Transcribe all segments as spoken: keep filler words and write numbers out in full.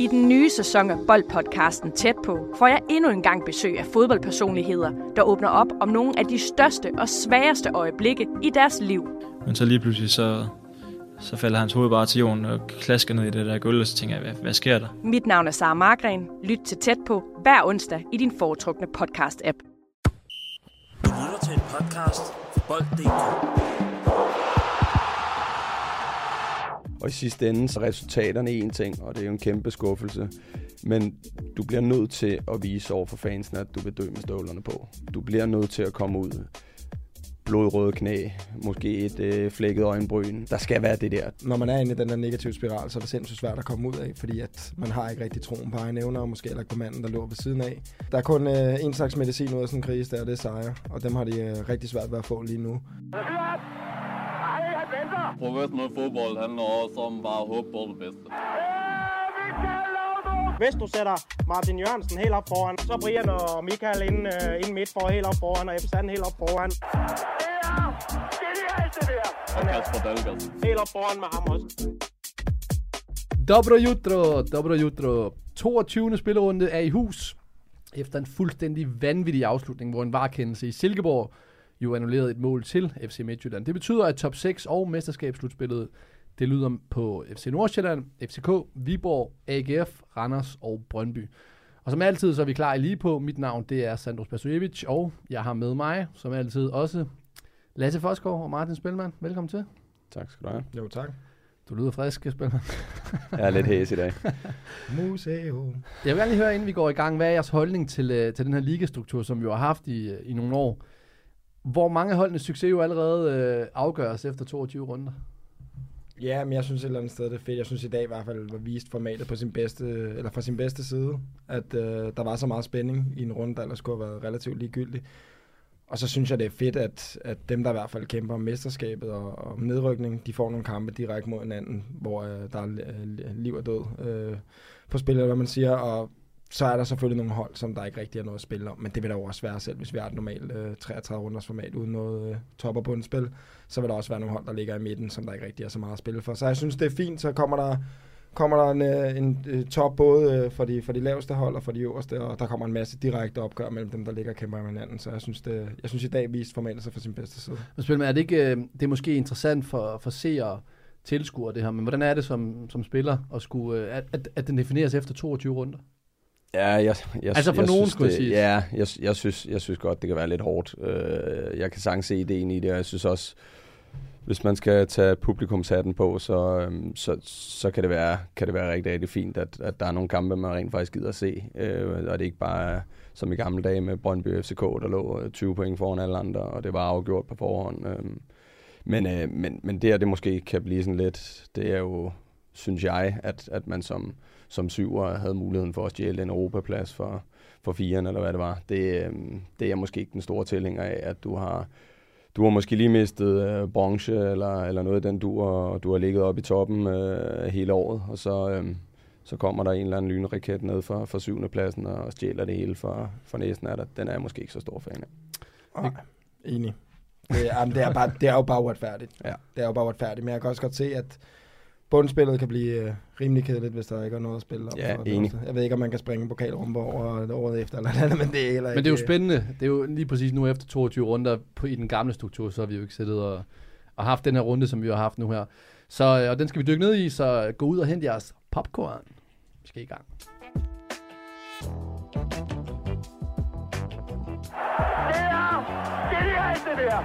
I den nye sæson af Boldpodcasten Tæt på får jeg endnu en gang besøg af fodboldpersonligheder, der åbner op om nogle af de største og sværeste øjeblikke i deres liv. Men så lige pludselig så, så falder hans hoved bare til jorden og klasker ned i det der gulv, og så tænker jeg, hvad, hvad sker der? Mit navn er Sara Margren. Lyt til Tæt på hver onsdag i din foretrukne podcast-app. Du lytter til en podcast for bold punktum d k. Og i sidste ende, så resultaterne er én ting, og det er jo en kæmpe skuffelse. Men du bliver nødt til at vise over for fansen, at du vil dø med støvlerne på. Du bliver nødt til at komme ud. Blodrøde knæ, måske et øh, flækket øjenbryn. Der skal være det der. Når man er inde i den der negative spiral, så er det sindssygt svært at komme ud af, fordi at man har ikke rigtig troen på egne evner, og måske heller på manden, der lå ved siden af. Der er kun øh, en slags medicin ud af sådan en krise, der er det sejre, og dem har de øh, rigtig svært ved at få lige nu. Professionel fodbold handler også om bare at håbe på det bedste. Hvis du sætter Martin Jørgensen helt op foran, så Brian og Michael ind, uh, ind midt for helt op foran, og F C helt op foran. Det er genialt, det der! Og Kasper Dahlgaard. Helt op foran med ham også. Dobro jutro, dobro jutro. toogtyvende spillerunde er i hus. Efter en fuldstændig vanvittig afslutning, hvor en V A R-kendelse i Silkeborg jo annulleret et mål til F C Midtjylland. Det betyder, at top seks og mesterskabsslutspillet, det lyder på F C Nordsjælland, F C K, Viborg, A G F, Randers og Brøndby. Og som altid, så er vi klar i lige på. Mit navn, det er Sandro Spasojevic, og jeg har med mig, som altid også, Lasse Foskov og Martin Spelmann. Velkommen til. Tak skal du have. Jo, tak. Du lyder frisk, Spelmann. Jeg er lidt hæs i dag. Museum. Jeg vil gerne høre, inden vi går i gang, hvad er jeres holdning til, til den her ligastruktur, som vi har haft i, i nogle år? Hvor mange holdenes succes jo allerede øh, afgøres efter toogtyve runder? Ja, men jeg synes et eller andet sted, det er fedt. Jeg synes i dag i hvert fald var vist formatet på sin bedste, eller fra sin bedste side, at øh, der var så meget spænding i en runde, der ellers skulle have været relativt ligegyldig. Og så synes jeg, det er fedt, at, at dem, der i hvert fald kæmper om mesterskabet og, og nedrykning, de får nogle kampe direkte mod hinanden, hvor øh, der er øh, liv og død øh, på spil, eller hvad man siger, og så er der selvfølgelig nogle hold, som der ikke rigtig er noget at spille om, men det vil der jo også være selv, hvis vi har et normalt øh, treogtredive runders format uden noget øh, topper på en spil, så vil der også være nogle hold, der ligger i midten, som der ikke rigtig er så meget at spille for. Så jeg synes, det er fint, så kommer der, kommer der en, en, en top både øh, for, de, for de laveste hold og for de øverste, og der kommer en masse direkte opgør mellem dem, der ligger og kæmper med hinanden. Så jeg synes, det, jeg synes i dag viste formatet sig fra sin bedste side. Men spil med, er det ikke, det er måske interessant for, for seere, tilskuere det her, men hvordan er det som, som spiller, at, skulle, at, at, at den defineres efter toogtyve runder? Ja, jeg, jeg, altså for jeg nogen, synes det, ja, jeg, jeg synes, jeg synes godt, det kan være lidt hårdt. Uh, jeg kan sagtens se ideen i det, og jeg synes også, hvis man skal tage publikumshatten på, så um, så, så kan det være, kan det være rigtig, rigtig fint, at, at der er nogle kampe, man rent faktisk gider at se, uh, og det er ikke bare som i gamle dage med Brøndby F C K, der lå tyve point foran alle andre, og det var afgjort på forhånd. Uh, men uh, men men det her, det måske kan blive sådan lidt, det er jo, synes jeg, at at man som som syver havde muligheden for at stjæle en europaplads for, for firen, eller hvad det var. Det, det er jeg måske ikke den store tilhænger af, at du har, du har måske lige mistet øh, bronze, eller, eller noget den du og du har ligget op i toppen øh, hele året, og så, øh, så kommer der en eller anden lynraket ned fra, fra syvende pladsen, og stjæler det hele for, for næsten af dig. Den er jeg måske ikke så stor fan af. Nej, enig. Det er, det er, bare, det er jo bare uretfærdigt. Ja. Det er jo bare uretfærdigt, men jeg kan også godt se, at bundspillet kan blive øh, rimelig kedeligt, hvis der ikke er noget at spille om. Ja, enig. Jeg ved ikke, om man kan springe en pokalrumpe over året efter eller andet, men det er heller ikke. Men det er jo spændende. Det er jo lige præcis nu efter toogtyve runder på, i den gamle struktur, så har vi jo ikke siddet og, og haft den her runde, som vi har haft nu her. Så, og den skal vi dykke ned i, så gå ud og hent jeres popcorn. Vi skal i gang. Det er genialt, det der!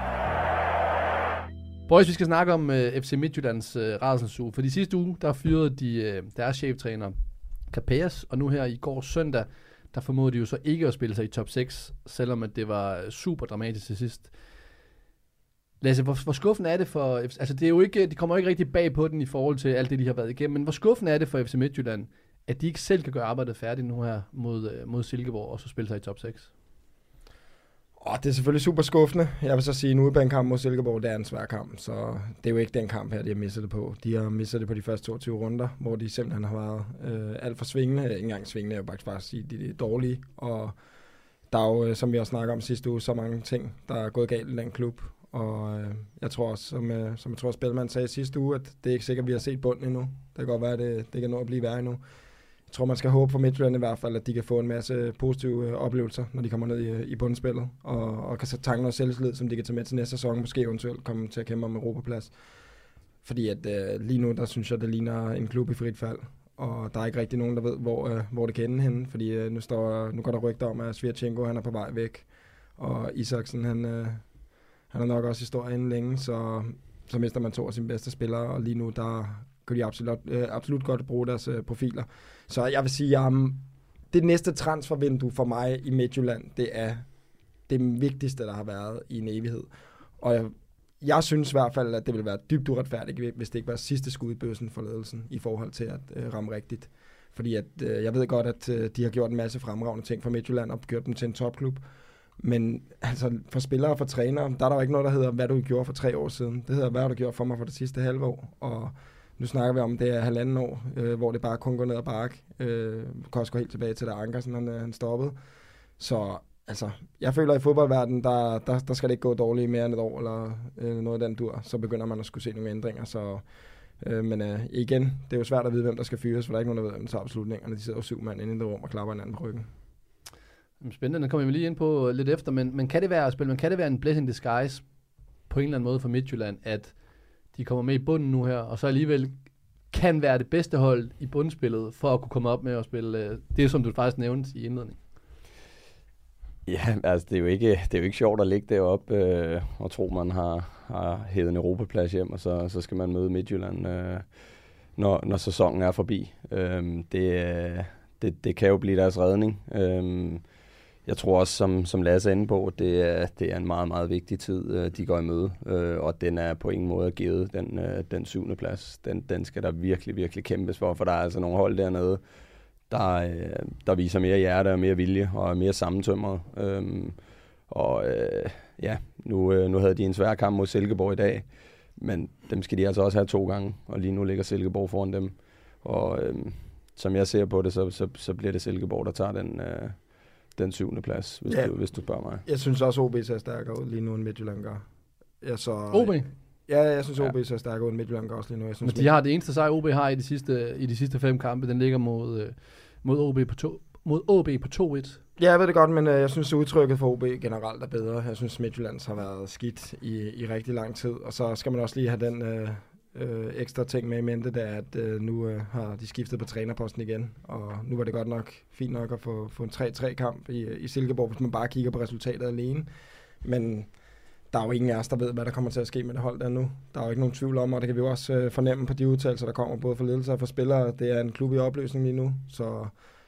Boys, vi skal snakke om uh, F C Midtjyllands uh, rædselsuge, for de sidste uge, der fyrede de uh, deres cheftræner Capellas, og nu her i går søndag, der formåede de jo så ikke at spille sig i top seks, selvom at det var super dramatisk til sidst. Lasse, hvor, hvor skuffende er det for F C? Altså, det er jo ikke, de kommer jo ikke rigtig bag på den i forhold til alt det, de har været igennem, men hvor skuffende er det for F C Midtjylland, at de ikke selv kan gøre arbejdet færdigt nu her mod, mod Silkeborg og så spille sig i top seks? Og det er selvfølgelig super skuffende. Jeg vil så sige, at en udebanekamp mod Silkeborg, det er en svær kamp, så det er jo ikke den kamp her, de har misset det på. De har misset det på de første toogtyve runder, hvor de simpelthen har været øh, alt for svingende. Ikke engang svingende, jeg vil faktisk bare sige, at de er dårlige. Og der er jo, som vi også snakkede om sidste uge, så mange ting, der er gået galt i den klub. Og øh, jeg tror også, som, øh, som jeg tror Spelmann sagde sidste uge, at det er ikke sikkert, at vi har set bunden endnu. Det kan godt være, at det, det kan nå at blive værre endnu. tror, man skal håbe for Midtjylland i hvert fald, at de kan få en masse positive oplevelser, når de kommer ned i, i bundspillet, og, og kan tanke noget selvtillid, som de kan tage med til næste sæson, måske eventuelt komme til at kæmpe om Europaplads. Fordi at øh, lige nu, der synes jeg, det ligner en klub i frit fald, og der er ikke rigtig nogen, der ved, hvor, øh, hvor det kan ende henne, fordi øh, nu, står, nu går der rygter om, at Svirchenko, han er på vej væk, og Isaksen, han, øh, han er nok også historie inden længe, så, så mister man to af sine bedste spillere, og lige nu, der kunne de absolut, øh, absolut godt bruge deres øh, profiler. Så jeg vil sige, at um, det næste transfervindue for mig i Midtjylland, det er det vigtigste, der har været i en evighed. Og jeg, jeg synes i hvert fald, at det ville være dybt uretfærdigt, hvis det ikke var sidste skud i bøssen for ledelsen i forhold til at øh, ramme rigtigt. Fordi at, øh, jeg ved godt, at øh, de har gjort en masse fremragende ting for Midtjylland og gjort dem til en topklub. Men altså, for spillere og for trænere, der er der jo ikke noget, der hedder, hvad du gjorde for tre år siden. Det hedder, hvad du gjorde for mig for det sidste halve år. Og nu snakker vi om, det er halvanden år, øh, hvor det bare kun går ned ad bakke. Øh, kan også gå helt tilbage til, da Ankersen han, han stoppede. Så altså, jeg føler, at i fodboldverdenen, der, der, der skal det ikke gå dårligt mere end et år, eller øh, noget af den dur. Så begynder man at skulle se nogle ændringer. Så, øh, men øh, igen, det er jo svært at vide, hvem der skal fyres, for der er ikke nogen, der ved, hvem tager beslutningerne. De sidder jo syv mand inde i det rum og klapper hinanden på ryggen. Spændende, den kommer vi lige ind på lidt efter, men, men kan det være at spille, men kan det være en blessing disguise på en eller anden måde for Midtjylland, at de kommer med i bunden nu her, og så alligevel kan være det bedste hold i bundspillet, for at kunne komme op med at spille det, som du faktisk nævnte i indledningen? Ja, altså det er jo ikke, det er jo ikke sjovt at ligge deroppe øh, og tro, man har, har hævet en Europaplads hjem, og så, så skal man møde Midtjylland, øh, når, når sæsonen er forbi. Øh, det, det, det kan jo blive deres redning. Øh, Jeg tror også, som, som Lasse er inde på, det er, det er en meget, meget vigtig tid, de går i møde. Og den er på ingen måde givet, den, den syvende plads. Den, den skal der virkelig, virkelig kæmpes for, for der er altså nogle hold dernede, der, der viser mere hjerte og mere vilje og er mere sammentømret. Og ja, nu, nu havde de en svær kamp mod Silkeborg i dag, men dem skal de altså også have to gange. Og lige nu ligger Silkeborg foran dem. Og som jeg ser på det, så, så, så bliver det Silkeborg, der tager den... den syvende plads, hvis, ja. du, hvis du spørger mig. Jeg synes også, O B ser stærkere ud lige nu, end Midtjylland gør. Så, O B? Ja, jeg synes, O B ja. ser stærkere ud, end Midtjylland gør også lige nu. Jeg synes, men de har det eneste sejr, O B har i de sidste, i de sidste fem kampe. Den ligger mod, mod O B på to, mod O B på to-et. Ja, jeg ved det godt, men jeg synes, udtrykket for O B generelt er bedre. Jeg synes, Midtjyllands har været skidt i, i rigtig lang tid. Og så skal man også lige have den... Øh, Øh, ekstra ting med i mente, det er, at øh, nu øh, har de skiftet på trænerposten igen, og nu var det godt nok fint nok at få, få en tre-tre kamp i, i Silkeborg, hvis man bare kigger på resultatet alene. Men der er jo ingen af os, der ved, hvad der kommer til at ske med det hold der nu. Der er jo ikke nogen tvivl om, og det kan vi jo også øh, fornemme på de udtalelser, der kommer både fra ledelse og fra spillere. Det er en klub i opløsning lige nu, så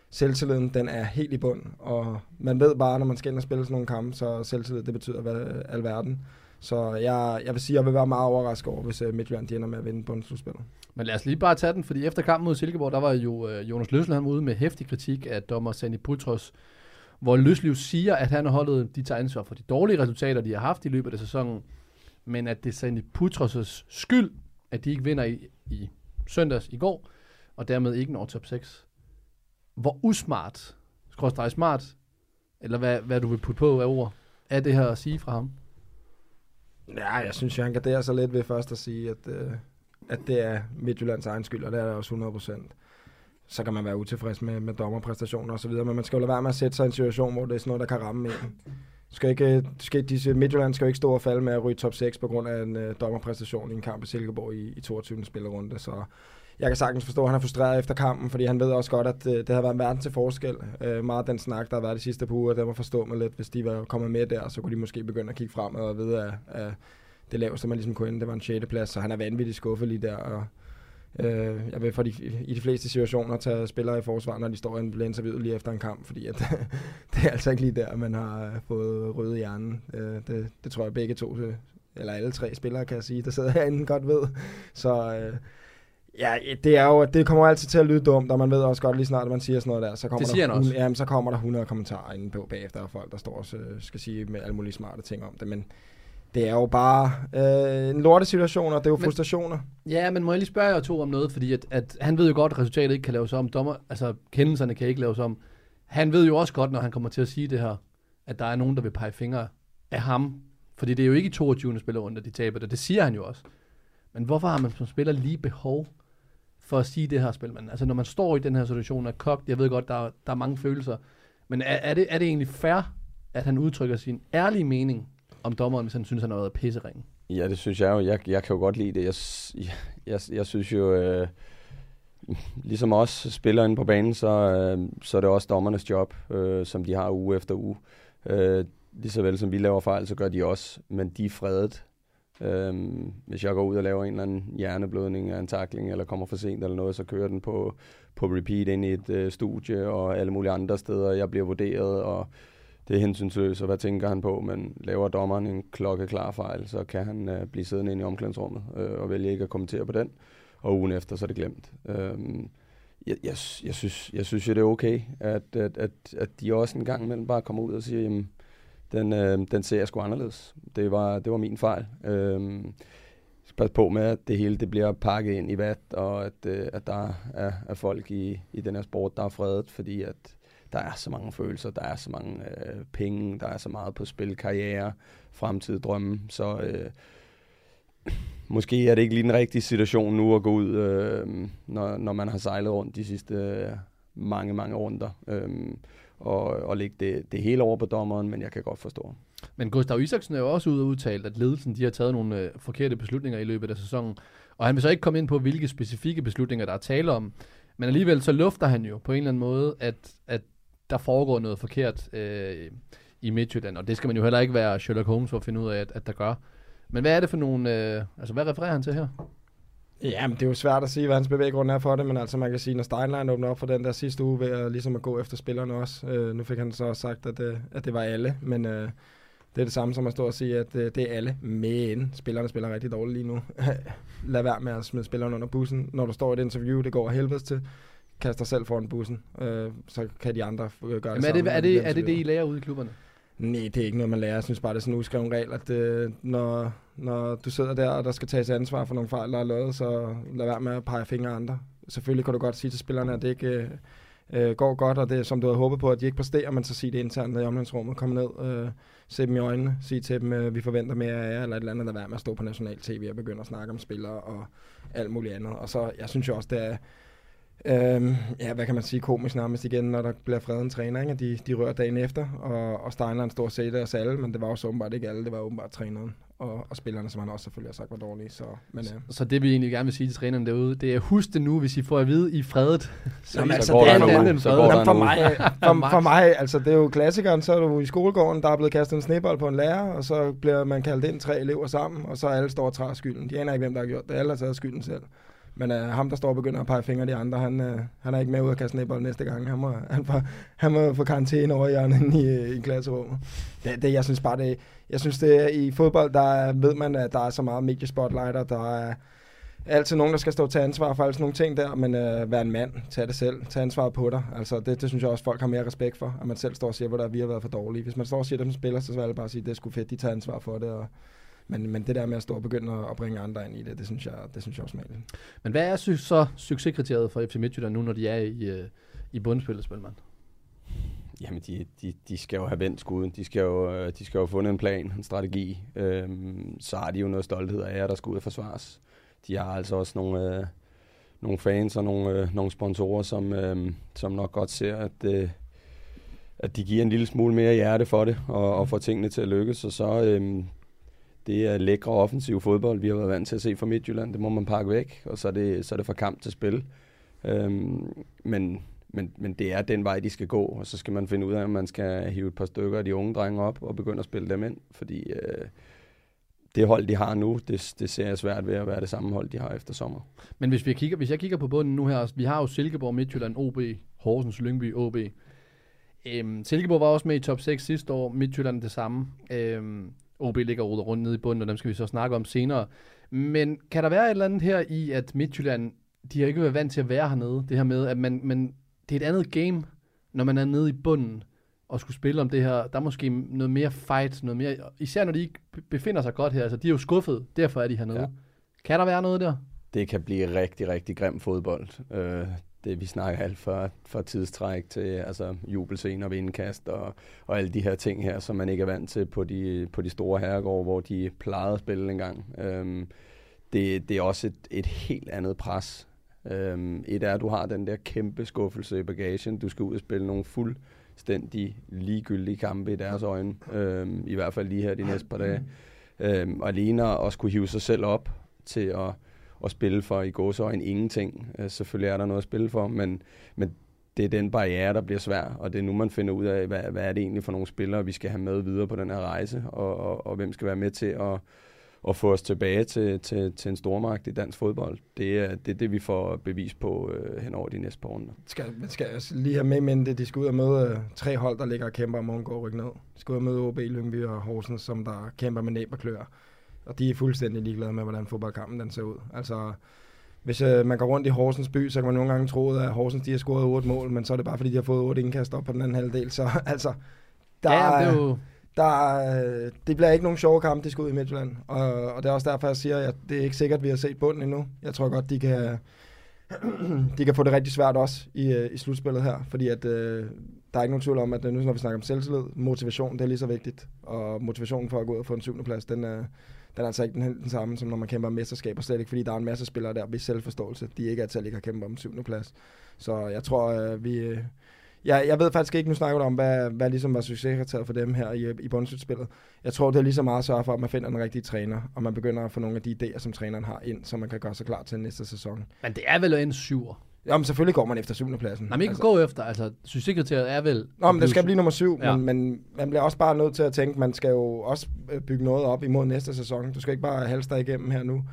selvtilliden, den er helt i bund, og man ved bare, når man skal ind og spille sådan nogle kampe, så selvtillid, det betyder hvad, øh, alverden. Så jeg, jeg vil sige, at jeg vil være meget overrasket over, hvis Midtjylland ender med at vinde bundslutspillet. Men lad os lige bare tage den, fordi efter kampen mod Silkeborg, der var jo øh, Jonas Lössl, han var ude med hæftig kritik af dommer Sandy Putros, hvor Løslev siger, at han og holdet, de tager ansvar for de dårlige resultater, de har haft i løbet af sæsonen, men at det er Sandy Putros' skyld, at de ikke vinder i, i søndags i går, og dermed ikke når top seks. Hvor usmart, skråstreg smart, eller hvad, hvad du vil putte på af ord, er det her at sige fra ham? Ja, jeg synes jo, han garderer sig lidt ved først at sige, at, øh, at det er Midtjyllands egen skyld, og det er det også hundrede procent. Så kan man være utilfreds med, med dommerpræstationer og så videre, men man skal jo lade være med at sætte sig i en situation, hvor det er sådan noget, der kan ramme en. Skal ikke, skal, disse Midtjylland skal jo ikke stå og falde med at ryge top seks på grund af en øh, dommerpræstation i en kamp i Silkeborg i, i toogtyvende spillerunde, så jeg kan sagtens forstå, at han er frustreret efter kampen, fordi han ved også godt, at øh, det har været en verden til forskel. Øh, meget af den snak, der har været de sidste par uger, der må forstå mig lidt. Hvis de var kommet med der, så kunne de måske begynde at kigge fremad og vide, at, at det laveste, man ligesom kunne ende, det var en sjette plads, så han er vanvittigt skuffet lige der. Og, øh, jeg vil for de, i de fleste situationer tage spillere i forsvar, når de står i en interviewet lige efter en kamp, fordi at, det er altså ikke lige der, man har fået røde hjernen. Øh, det, det tror jeg begge to, eller alle tre spillere, kan jeg sige, der sidder herinde godt ved. Så... Øh, Ja, det er jo, det kommer altid til at lyde dumt, og man ved også godt lige snart, at man siger sådan noget der, så kommer, der, hun, jamen, så kommer der hundrede kommentarer inde på bagefter, og folk, der står og skal sige med alle mulige smarte ting om det, men det er jo bare øh, en lortesituation, og det er jo men, frustrationer. Ja, men må jeg lige spørge jer to om noget, fordi at, at han ved jo godt, at resultatet ikke kan laves om, dommer, altså kendelserne kan ikke laves om. Han ved jo også godt, når han kommer til at sige det her, at der er nogen, der vil pege fingre af ham, fordi det er jo ikke i toogtyvende spillerunde, de taber det, det siger han jo også. Men hvorfor har man som spiller lige behov for at sige det her, Spelmann? Altså, når man står i den her situation af kogt, jeg ved godt, der er, der er mange følelser, men er, er, det, er det egentlig fair, at han udtrykker sin ærlige mening om dommeren, hvis han synes, han har været pisseringen? Ja, det synes jeg jo. Jeg, jeg kan jo godt lide det. Jeg, jeg, jeg, jeg synes jo, øh, ligesom os spillere på banen, så, øh, så er det også dommernes job, øh, som de har uge efter uge. Øh, lige så vel som vi laver fejl, så gør de også, men de er fredet. Øhm, hvis jeg går ud og laver en eller anden hjerneblødning af en tackling, eller kommer for sent eller noget, så kører den på, på repeat ind i et øh, studie og alle mulige andre steder. Jeg bliver vurderet, og det er hensynsløst, og hvad tænker han på? Men laver dommeren en klokkeklar fejl, så kan han øh, blive siddende ind i omklædningsrummet øh, og vælge ikke at kommentere på den. Og ugen efter, så er det glemt. Øhm, jeg, jeg, jeg synes, jeg synes jo, det er okay, at, at, at, at de også en gang imellem bare kommer ud og siger, jamen, Den, øh, den ser jeg sgu anderledes. Det var, det var min fejl. Øh, pas på med, at det hele det bliver pakket ind i vat, og at, øh, at der er, er folk i, i den her sport, der er fredet, fordi at der er så mange følelser, der er så mange øh, penge, der er så meget på spil, karriere, fremtid, drømme. Så øh, måske er det ikke lige den rigtige situation nu at gå ud, øh, når, når man har sejlet rundt de sidste øh, mange, mange runder. Øh, Og, og lægge det, det hele over på dommeren, men jeg kan godt forstå. Men Gustav Isaksen er jo også ude og udtalt, at ledelsen de har taget nogle øh, forkerte beslutninger i løbet af sæsonen, og han vil så ikke komme ind på, hvilke specifikke beslutninger, der er tale om, men alligevel så lufter han jo på en eller anden måde, at, at der foregår noget forkert øh, i Midtjylland, og det skal man jo heller ikke være Sherlock Holmes for at finde ud af, at, at der gør. Men hvad er det for nogle, øh, altså hvad refererer han til her? Jamen, det er jo svært at sige, hvad hans bevæggrund er for det, men altså man kan sige, når Steinlein åbner op for den der sidste uge ved at, ligesom at gå efter spillerne også, øh, nu fik han så også sagt, at, øh, at det var alle, men øh, det er det samme som at stå og sige, at øh, det er alle, men spillerne spiller rigtig dårligt lige nu. Lad være med at smide spillerne under bussen, når du står i et interview, det går helvedes til, kast dig selv foran bussen, øh, så kan de andre gøre det. Jamen, sammen. Er det det, er det, det I lærer ude i klubberne? Nej, det er ikke noget, man lærer. Jeg synes bare, det er sådan en uskreven regel, at øh, når, når du sidder der, og der skal tages ansvar for nogle fejl, der er lavet, så lad være med at pege fingre af andre. Selvfølgelig kan du godt sige til spillerne, at det ikke øh, går godt, og det som du havde håbet på, at de ikke præsterer, men så sig det internt i omklædningsrummet. Kom ned, øh, se dem i øjnene, sig til dem, øh, vi forventer mere af jer, eller et eller andet, lad være med at stå på national T V og begynde at snakke om spillere og alt muligt andet. Og så, jeg synes jo også, det er... Øhm, ja, hvad kan man sige, komisk nærmest igen, når der bliver fredet en træner, ikke? De, de rører dagen efter, og, og Steinlein står og ser det os alle, men det var jo så åbenbart ikke alle, det var åbenbart træneren, og, og spillerne, som han også selvfølgelig har sagt, var dårlige. Så, men, ja. så, så det vi egentlig gerne vil sige til træneren derude, det er, husk det nu, hvis I får at vide, I er fredet. Så, Jamen, altså, så går det der nogen. For mig, for, for mig, altså det er jo klassikeren, så er du i skolegården, der er blevet kastet en snebold på en lærer, og så bliver man kaldt ind tre elever sammen, og så alle står og træder skylden. De aner ikke, hvem der har gjort det, alle har taget skylden selv. Men øh, ham, der står og begynder at pege fingre af de andre, han, øh, han er ikke med ud at kaste snebold næste gang. Han må, han, han må få karantæne over hjørnen i, i klasserummet. Det, det, jeg synes bare, det jeg synes det i fodbold, der ved man, at der er så meget mediespotlighter, der er altid nogen, der skal stå og tage ansvar for alle sådan nogle ting der, men øh, vær en mand, tag det selv, tag ansvar på dig. Altså, det, det synes jeg også, folk har mere respekt for, at man selv står og siger, hvor der vi har været for dårlige. Hvis man står og siger, at dem spiller, så vil jeg bare sige, at det er sgu fedt, de tager ansvar for det, og Men, men det der med at stå og begynde at bringe andre ind i det, det synes jeg, det synes jeg også smageligt. Men hvad er sy- så succeskriteriet for F C Midtjylland nu, når de er i, i bundspillet, Spelmann? Jamen, de, de, de skal jo have vendt skuden. De skal jo, de skal jo have fundet en plan, en strategi. Øhm, så har de jo noget stolthed af jer, der skal ud og forsvares. De har altså også nogle, øh, nogle fans og nogle, øh, nogle sponsorer, som, øh, som nok godt ser, at... Øh, at de giver en lille smule mere hjerte for det, og, og får tingene til at lykkes, og så... Øh, Det er lækre offensiv fodbold, vi har været vant til at se fra Midtjylland. Det må man pakke væk, og så er det, så er det fra kamp til spil. Øhm, men, men, men det er den vej, de skal gå, og så skal man finde ud af, om man skal hive et par stykker af de unge drenge op og begynde at spille dem ind. Fordi øh, det hold, de har nu, det, det ser jeg svært ved at være det samme hold, de har efter sommer. Men hvis, vi kigger, hvis jeg kigger på bunden nu her, vi har jo Silkeborg, Midtjylland, O B, Horsens, Lyngby, O B. Øhm, Silkeborg var også med i top seks sidste år, Midtjylland det samme. Øhm, O B ligger og ruder rundt nede i bunden, og dem skal vi så snakke om senere. Men kan der være et eller andet her i, at Midtjylland, de har ikke været vant til at være hernede, det her med, at man, man, det er et andet game, når man er nede i bunden og skulle spille om det her. Der er måske noget mere fight, noget mere, især når de ikke befinder sig godt her. Altså, de er jo skuffede, derfor er de hernede. Ja. Kan der være noget der? Det kan blive rigtig, rigtig grim fodbold. Øh, det vi snakker alt fra, fra tidstræk til altså, jubelscener ved indkast og, og alle de her ting her, som man ikke er vant til på de, på de store herregårde, hvor de plejede at spille engang. Øhm, det, det er også et, et helt andet pres, Øhm, et er, at du har den der kæmpe skuffelse i bagagen. Du skal ud og spille nogle fuldstændig ligegyldige kampe i deres øjne. Øhm, I hvert fald lige her de næste par dage. Øhm, og alene også kunne hive sig selv op til at, at spille for i gåseøjne ingenting. Øh, selvfølgelig er der noget at spille for, men, men det er den barriere, der bliver svær. Og det er nu, man finder ud af, hvad, hvad er det egentlig for nogle spillere, vi skal have med videre på den her rejse. Og, og, og hvem skal være med til at... og få os tilbage til, til, til en stormagt i dansk fodbold. Det er det, det vi får bevis på øh, hen over de næste par runder. Skal, skal jeg lige have med, men det, de skal ud og møde øh, tre hold, der ligger og kæmper om at rykke ned. De skal ud og møde AaB, Lyngby og Horsens, som der kæmper med næb og klør. Og de er fuldstændig ligeglade med, hvordan fodboldkampen den ser ud. Altså, hvis øh, man går rundt i Horsens by, så kan man nogle gange tro, at Horsens de har scoret otte mål, men så er det bare, fordi de har fået otte indkast op på den anden halvdel. Så altså, der ja, det er jo... Der, det bliver ikke nogen sjove kampe, de skal ud i Midtjylland. Og, og det er også derfor, jeg siger, at det er ikke sikkert, at vi har set bunden endnu. Jeg tror godt, de kan, de kan få det rigtig svært også i, i slutspillet her. Fordi at, øh, der er ikke nogen tvivl om, at nu når vi snakker om selvtillid, motivation, det er lige så vigtigt. Og motivationen for at gå ud og få en syvende plads, den er, den er altså ikke den, den samme, som når man kæmper om mesterskaber. Slet ikke, fordi der er en masse spillere der, hvis selvforståelse, de ikke er til at ligge og kæmpe om en syvende plads. Så jeg tror, øh, vi... Øh, Jeg, jeg ved faktisk ikke, nu snakker du om, hvad, hvad ligesom var succeskriteriet for dem her i, i bundslutspillet. Jeg tror, det er lige så meget at sørge for, at man finder den rigtige træner, og man begynder at få nogle af de idéer, som træneren har ind, så man kan gøre sig klar til næste sæson. Men det er vel en syver? Jamen selvfølgelig går man efter syvende pladsen. Nej, man kan altså gå efter, altså succeskriteriet er vel... Nå, men det skal blive nummer syv, ja. men, men man bliver også bare nødt til at tænke, man skal jo også bygge noget op imod næste sæson. Du skal ikke bare halse dig igennem her nu.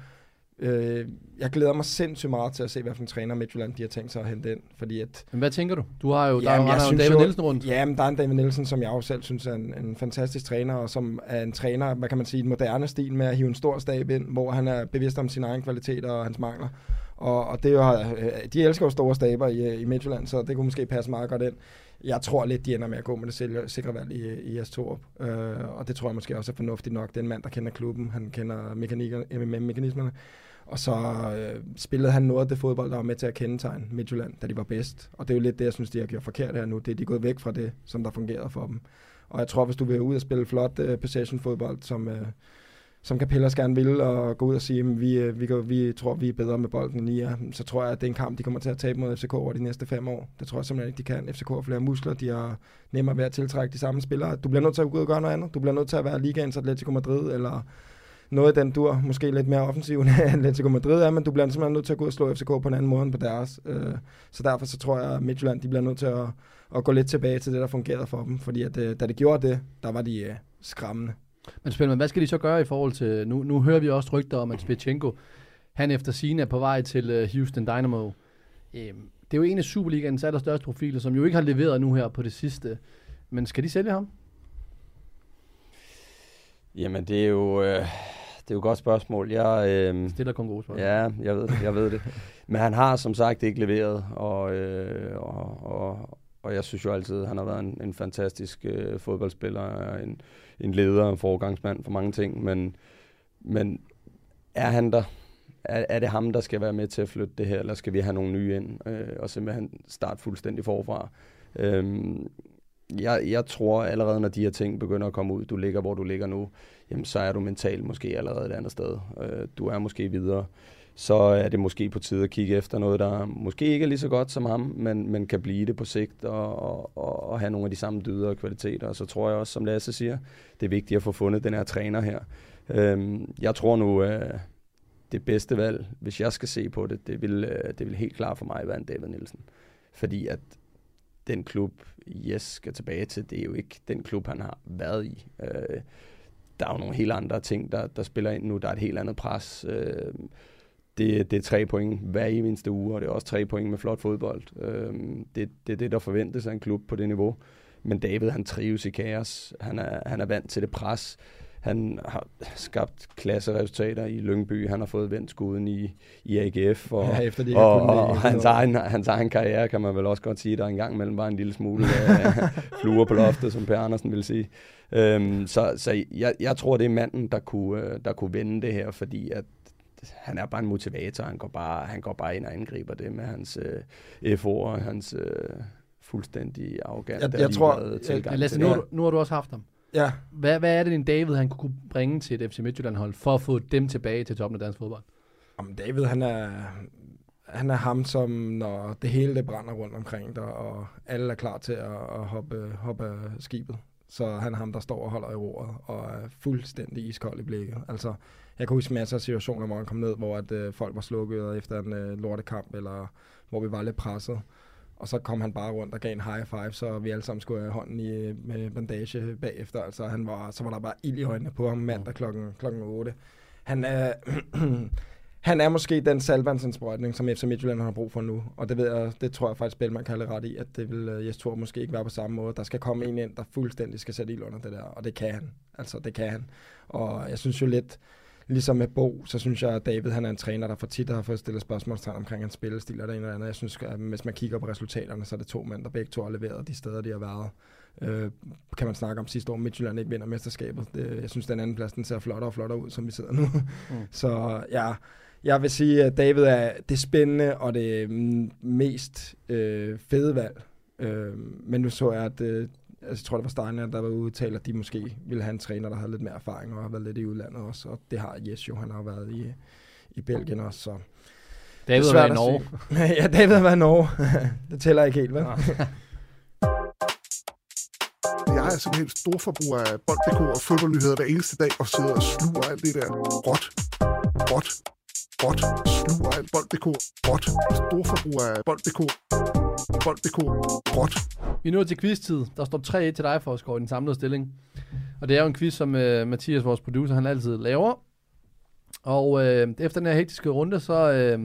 Jeg glæder mig sindssygt meget til at se, hvad for en træner Midtjylland de har tænkt sig at hente ind, fordi at... Men hvad tænker du? Du har jo, der jamen, er jo en David Nielsen rundt. Jamen, der er en David Nielsen, som jeg også selv synes er en, en fantastisk træner, og som er en træner, hvad kan man sige, en moderne stil med at hive en stor stab ind, hvor han er bevidst om sin egen kvaliteter og hans mangler. Og, og det er jo, de elsker jo store staber i, i Midtjylland, så det kunne måske passe meget godt ind. Jeg tror lidt, de ender med at gå med det sikre valg i, i Astorup. Uh, og det tror jeg måske også er fornuftigt nok. Det er en mand, der kender klubben. Han kender mekanismerne. Og så uh, spillede han noget af det fodbold, der var med til at kendetegne Midtjylland, da de var bedst. Og det er jo lidt det, jeg synes, de har gjort forkert her nu. Det er de gået væk fra det, som der fungerede for dem. Og jeg tror, hvis du vil ud og spille flot uh, possession-fodbold, som... Uh, som Capellas gerne vil, og gå ud og sige, at vi, vi, vi tror, vi er bedre med bolden end I er, så tror jeg, at det er en kamp, de kommer til at tabe mod F C K over de næste fem år. Det tror jeg simpelthen ikke, de kan. F C K har flere muskler, de har nemmere ved at tiltrække de samme spillere. Du bliver nødt til at gå ud og gøre noget andet. Du bliver nødt til at være ligaens Atletico Madrid, eller noget af den dur, måske lidt mere offensiv end Atletico Madrid er, men du bliver simpelthen nødt til at gå ud og slå F C K på en anden måde end på deres. Så derfor så tror jeg, at Midtjylland de bliver nødt til at, at gå lidt tilbage til det, der fungerede for dem. Fordi at, da det gjorde det, der var de skræmmende. Men Spelmann, hvad skal de så gøre i forhold til... Nu, nu hører vi også rygter om, at Spetchenko, han efter sine er på vej til Houston Dynamo. Øhm, det er jo en af Superligaens allerstørste profiler, som jo ikke har leveret nu her på det sidste. Men skal de sælge ham? Jamen, det er jo... Øh... Det er jo et godt spørgsmål. Jeg øh, stiller kun gode spørgsmål. Ja, jeg ved det. Jeg ved det. Men han har som sagt ikke leveret, og... Øh, og, og Og jeg synes jo altid, at han har været en, en fantastisk øh, fodboldspiller, en, en leder, en foregangsmand for mange ting. Men, men er han der? Er, er det ham, der skal være med til at flytte det her, eller skal vi have nogle nye ind øh, og simpelthen starte fuldstændig forfra? Øhm, jeg, jeg tror allerede, når de her ting begynder at komme ud, du ligger, hvor du ligger nu, jamen, så er du mentalt måske allerede et andet sted. Øh, du er måske videre. Så er det måske på tide at kigge efter noget, der måske ikke er lige så godt som ham, men, men kan blive det på sigt og, og, og have nogle af de samme dyder og kvaliteter. Og så tror jeg også, som Lasse siger, det er vigtigt at få fundet den her træner her. Øhm, jeg tror nu, øh, det bedste valg, hvis jeg skal se på det, det vil, øh, det vil helt klart for mig være en David Nielsen. Fordi at den klub, yes, skal tilbage til, det er jo ikke den klub, han har været i. Øh, der er jo nogle helt andre ting, der, der spiller ind nu. Der er et helt andet pres. Øh, Det, det er tre point hver i mindste uge, og det er også tre point med flot fodbold. Øhm, det, det er det, der forventes af en klub på det niveau. Men David, han trives i kaos. Han er, han er vant til det pres. Han har skabt klasseresultater i Lyngby. Han har fået vendt skuden i, i A G F. Og, ja, efter det, og, og, og, og hans, egen, hans egen karriere, kan man vel også godt sige, der engang mellem var en lille smule fluer på loftet, som Per Andersen vil sige. Øhm, så så jeg, jeg tror, det er manden, der kunne, der kunne vende det her, fordi at han er bare en motivator, han går bare, han går bare ind og angriber det med hans øh, F O og hans øh, fuldstændig arrogante tilgang. Jeg, jeg tror, tilgang jeg, Lasse, nu, nu har du også haft ham. Ja. Hvad, hvad er det, en David han kunne bringe til et F C Midtjylland-hold for at få dem tilbage til toppen af dansk fodbold? Jamen David, han er... han er ham, som når det hele det brænder rundt omkring dig, og alle er klar til at, at hoppe, hoppe af skibet. Så han er ham, der står og holder i roret, og er fuldstændig iskold i blikket. Altså, jeg kan huske masser af situationer, hvor han kom ned, hvor at, øh, folk var slukket efter en øh, lortekamp, eller hvor vi var lidt presset. Og så kom han bare rundt og gav en high five, så vi alle sammen skulle have hånden i med bandage bagefter. Altså, han var, så var der bare ild i øjnene på ham mandag klokken, klokken otte. Han er... Han er måske den saltvandsindsprøjtning, som F C Midtjylland har brug for nu. Og det, ved jeg, det tror jeg faktisk, Spelmann kan have ret i, at det vil Jes Thor måske ikke være på samme måde. Der skal komme en ind, der fuldstændig skal sætte ild under det der, og det kan han. Altså, det kan han. Og jeg synes jo lidt, ligesom med Bo, så synes jeg, at David han er en træner, der for tit har fået stillet spørgsmålstegn omkring hans spillestil og det ene eller andet. Jeg synes, at hvis man kigger på resultaterne, så er det to mænd, der begge to har leveret de steder, de har været. Øh, kan man snakke om sidste år, Midtjylland ikke vinder mesterskabet. Det, jeg synes, den anden plads, den ser flottere og flottere ud, som vi sidder nu. Mm. Så ja... Jeg vil sige, at David er det spændende og det mest øh, fede valg. Øh, men nu så jeg, at øh, jeg tror, det var Steiner, der var udtalt, at de måske ville have en træner, der havde lidt mere erfaring og har været lidt i udlandet også. Og det har Jes jo, han har været i, i Belgien også. Så. David har været i Norge. Ja, David har været i Norge. Det tæller ikke helt, vel? Jeg er simpelthen storforbruger af bold punktum d k og fodboldnyheder hver eneste dag og sidder og sluger alt det der rot, rot. Bot, sluger af bold punktum d k, bot, storforbruger af bold punktum d k, bold punktum d k, bot. Vi er nået til quiz-tid. Der står tre et til dig, Foskov, i den samlede stilling. Og det er jo en quiz, som uh, Mathias, vores producer, han altid laver. Og uh, efter den her hektiske runde, så uh,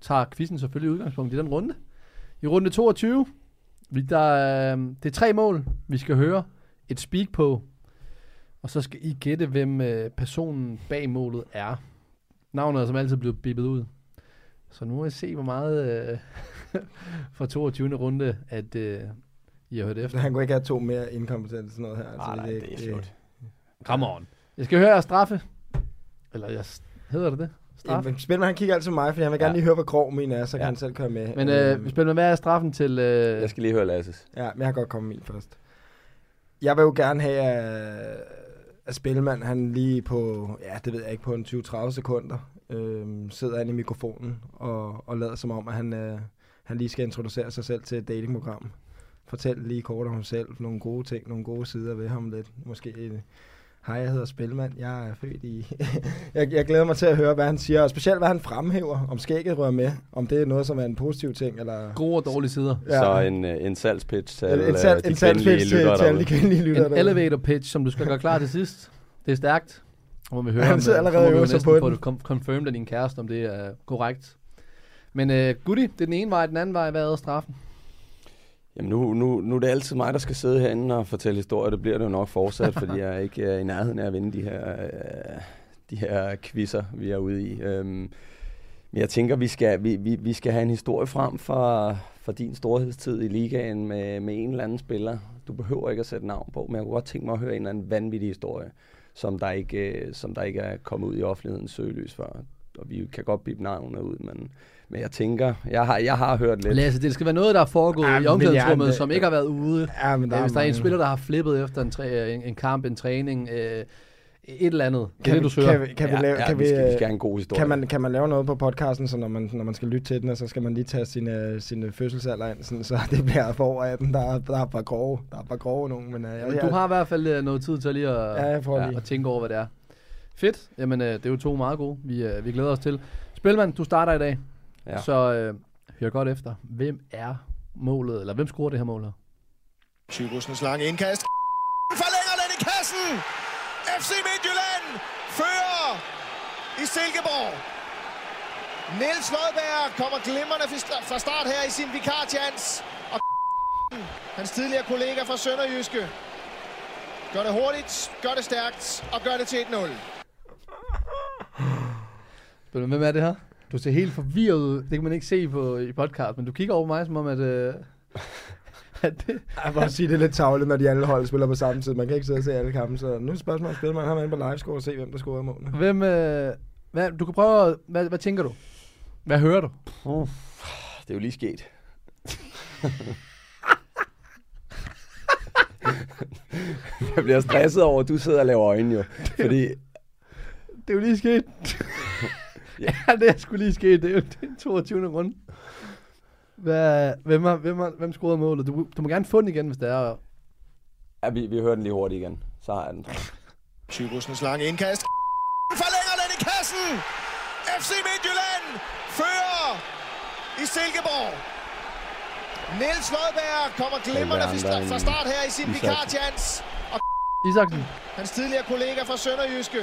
tager quizzen selvfølgelig udgangspunkt i den runde. I runde toogtyve, vi der, uh, det er tre mål, vi skal høre et speak på. Og så skal I gætte, hvem uh, personen bag målet er. Navnet er som altid blevet bippet ud. Så nu må jeg se, hvor meget øh, fra toogtyvende runde, at øh, I har hørt efter. Han kunne ikke have to mere inkompetente sådan noget her. Altså, ah, nej, det, det er slut. Come on. Jeg skal høre jer straffe. Eller jeg, hedder det det? Straffe? Ja, Spelmann, han kigger altid på mig, for han vil gerne ja. lige høre, hvad grov min er, så ja. kan han selv køre med. Men øh, Spelmann, hvad er straffen til... Øh... Jeg skal lige høre Lasses. Ja, men jeg har godt kommet min først. Jeg vil jo gerne have... Øh... Spelmann, han lige på, ja, det ved jeg ikke, på en tyve til tredive sekunder, øh, sidder han i mikrofonen og, og lader som om, at han, øh, han lige skal introducere sig selv til et datingprogram. Fortæl lige kort om ham selv, nogle gode ting, nogle gode sider ved ham lidt. Måske, hej, jeg hedder Spelmann, jeg er født i... jeg, jeg glæder mig til at høre, hvad han siger, og specielt, hvad han fremhæver, om skægget rører med, om det er noget, som er en positiv ting, eller... Gode og dårlige sider. Ja. Så en, en salgspitch til en, en sal- de kvindelige lyttere til, til de kvindelige lyttere En derude. Elevator pitch, som du skal gøre klar til sidst. Det er stærkt. Må vi høre, han sidder allerede øver sig på den. Få det confirmed af din kæreste, om det er korrekt. Men uh, Gudi, det er den ene vej, den anden vej, hvad er straffen? Jamen nu, nu, nu er det altid mig, der skal sidde herinde og fortælle historier. Det bliver det jo nok fortsat, fordi jeg ikke er i nærheden af at vinde de her, øh, de her quizzer, vi er ude i. Øhm, men jeg tænker, vi skal, vi, vi, vi skal have en historie frem fra, fra din storhedstid i ligaen med, med en eller anden spiller. Du behøver ikke at sætte navn på, men jeg kunne godt tænke mig at høre en eller anden vanvittig historie, som der ikke, øh, som der ikke er kommet ud i offentlighedens søgelys for. Og vi kan godt bippe navnet ud, men... Men jeg tænker, jeg har, jeg har hørt lidt. Lasse, det skal være noget, der er foregået ja, i omklædningsrummet, ja, som ikke har været ude. Ja, men der ja, hvis der er, er en spiller, der har flippet efter en, træ, en, en kamp, en træning, øh, et eller andet. Kan, kan vi, det, du søger? Kan, kan, ja, ja, kan vi, vi skal, vi skal have en god historie. Kan man, kan man lave noget på podcasten, så når man, når man skal lytte til den, så skal man lige tage sine, sine fødselsalder ind, sådan, så det bliver for over atten. Der, der er bare grove, der er bare grove nogen. Men, jeg, men du har i hvert fald noget tid til lige at, ja, ja, at tænke over, hvad det er. Fedt. Jamen, øh, det er jo to meget gode. Vi, øh, vi glæder os til. Spelmann, du starter i dag. Ja. Så øh, hør godt efter. Hvem er målet, eller hvem scorer det her mål her? Tygusens lange indkast. Forlænger den i kassen! F C Midtjylland fører i Silkeborg. Niels Lodberg kommer glimrende fra start her i sin vikartjans. Og hans tidligere kollega fra Sønderjyske gør det hurtigt, gør det stærkt og gør det til et nul. Hvem er det her? Du ser helt forvirret ud. Det kan man ikke se på i podcast, men du kigger over mig som om, at... Øh, at det, jeg må sige, det er lidt tavlet, når de alle hold spiller på samme tid. Man kan ikke sidde og se alle kampe, så nu er spørgsmålet, spiller man, har man inde på livescore og se, hvem der scorer målene. Hvem... Øh, hvad, du kan prøve... Hvad, hvad tænker du? Hvad hører du? Uh, det er jo lige sket. Jeg bliver stresset over, at du sidder og laver øjne, jo. Fordi... Det er jo lige sket. Ja, det er sgu lige sket. Det er jo den toogtyvende runde. Hvad, hvem, har, hvem, har, hvem scorede målet? Du, du må gerne få den igen, hvis det er. Ja, vi, vi hører den lige hurtigt igen. Så har jeg den. Tygusens lange indkast. Forlænger den i kassen! F C Midtjylland fører i Silkeborg. Niels Lodberg kommer glimrende fra start her i sin vikarchance. Og Isaksen, hans tidligere kollega fra Sønderjyske,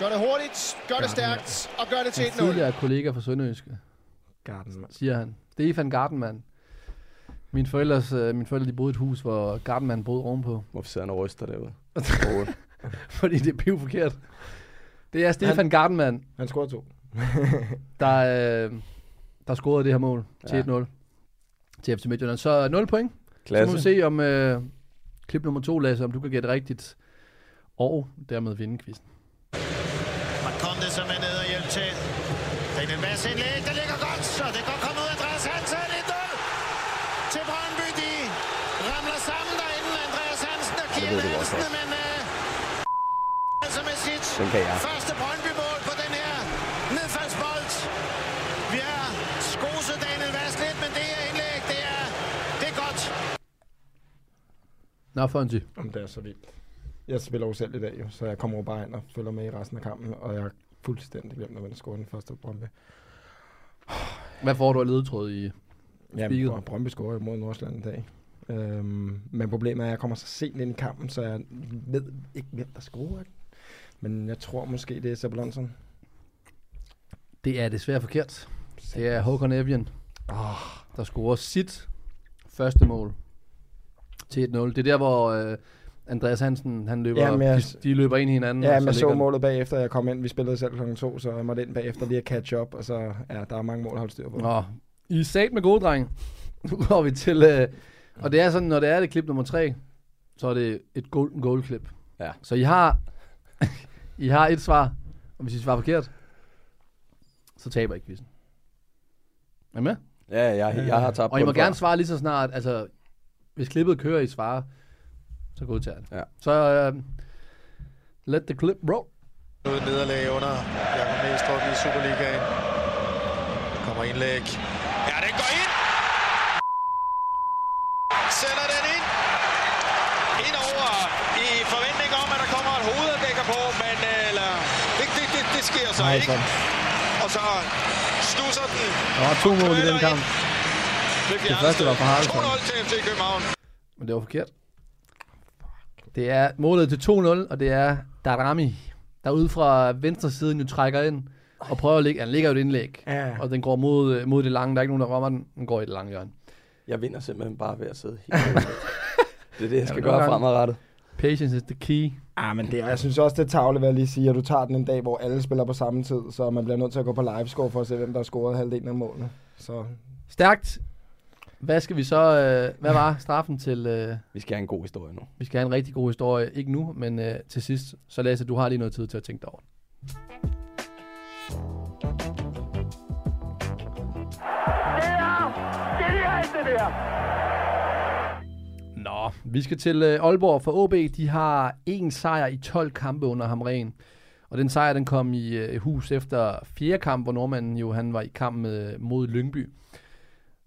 gør det hurtigt, gør det stærkt og gør det til et nul. Hans tidligere kollega fra Sønderjyske, Gartenmann, siger han. Stefan Gartenmann. Mine forældres, øh, mine forældre de boede i et hus, hvor Gartenmann boede ovenpå. Hvorfor sidder han og ryster derude? Fordi det er pivforkert. Det er Stefan han, Gartenmann. Han scorede to. der, øh, der scorede det her mål til ja. et nul til F C Midtjylland. Så nul point. Klasse. Så må vi se om øh, klip nummer to, Lasse, om du kan gætte rigtigt. Og dermed vinde quizzen. Man kom det som er nede og hjælp til. Det er en masse indlæg. Det ligger godt, så det kan komme ud af Andreas Hansen. et nul til Brøndby. De ramler sammen derinde. Andreas Hansen og Kieran Hansen, men øh, altså med sit første Brøndby-mål på den her nedfaldsbold. Vi har skoset Daniel Vass lidt, men det her indlæg, det er, det er godt. Nå, Fonsi. Jamen, det er så vildt. Jeg spiller jo selv i dag, jo, så jeg kommer over bare ind og følger med i resten af kampen, og jeg er fuldstændig glemt, når man scorer den første Brøndby. Hvad får du af ledetråd i spiket? Ja, Brøndby scorer mod Nordsjælland i dag. Øhm, men problemet er, at jeg kommer så sent ind i kampen, så jeg ved ikke, hvem der scorer. Men jeg tror måske, det er Sebulonsen. Det er desværre forkert. Det er Håkon Evian, oh. der scorer sit første mål til et nul. Det er der, hvor øh, Andreas Hansen han løber, ja, jeg, de, de løber ind i hinanden. Ja, men jeg så målet bagefter, jeg kom ind. Vi spillede selv klokken to, så jeg måtte ind bagefter lige at catch up. Og så, ja, der er mange mål at holde styr på. Nå, I er sat med gode, dreng. Nu går vi til... Øh, Og det er sådan, når det er det klip nummer tre, så er det et golden goal-klip. Ja. Så I har, I har et svar, og hvis I svarer forkert, så taber I quizzen. Er I med? Ja, jeg, jeg har tabt. Og I må gerne svare lige så snart, altså hvis klippet kører, I svarer, så godtager det. Ja. Så uh, let the clip roll. Nederlag under Jakob Næstrup i Superligaen. Der kommer indlæg. Ja, den går ind! Sætter den ind. Ind over i forventning om, at der kommer et hovedafdækker på, men eller, det, det, det, det sker så nej, ikke. Sådan. Og så slusser den. Der var to mål i den kamp. Det, det første var for Haraldsson. to nul til F C København. Men det var forkert. Det er målet til to nul, og det er Darami, der ude fra venstre side nu trækker ind og prøver at ligge. Han ligger jo et indlæg, ja. Og den går mod, mod det lange. Der er ikke nogen, der rammer den. Den går i det lange hjørne. Jeg vinder simpelthen bare ved at sidde helt. Det er det, jeg skal ja, gøre fremadrettet. Patience is the key. Ah, men det er, jeg synes også, det er tavle, vil jeg lige sige, at du tager den en dag, hvor alle spiller på samme tid, så man bliver nødt til at gå på livescore for at se, hvem der har scoret halvdelen af målene. Så. Stærkt. Hvad skal vi så... Øh, hvad var straffen til... Øh, vi skal have en god historie nu. Vi skal have en rigtig god historie. Ikke nu, men øh, til sidst. Så Lasse, du har lige noget tid til at tænke dig over. Nå, vi skal til Aalborg for A A B. De har én sejr i tolv kampe under Hamren. Og den sejr, den kom i hus efter fjerde kamp, hvor nordmanden jo han var i kamp med, mod Lyngby.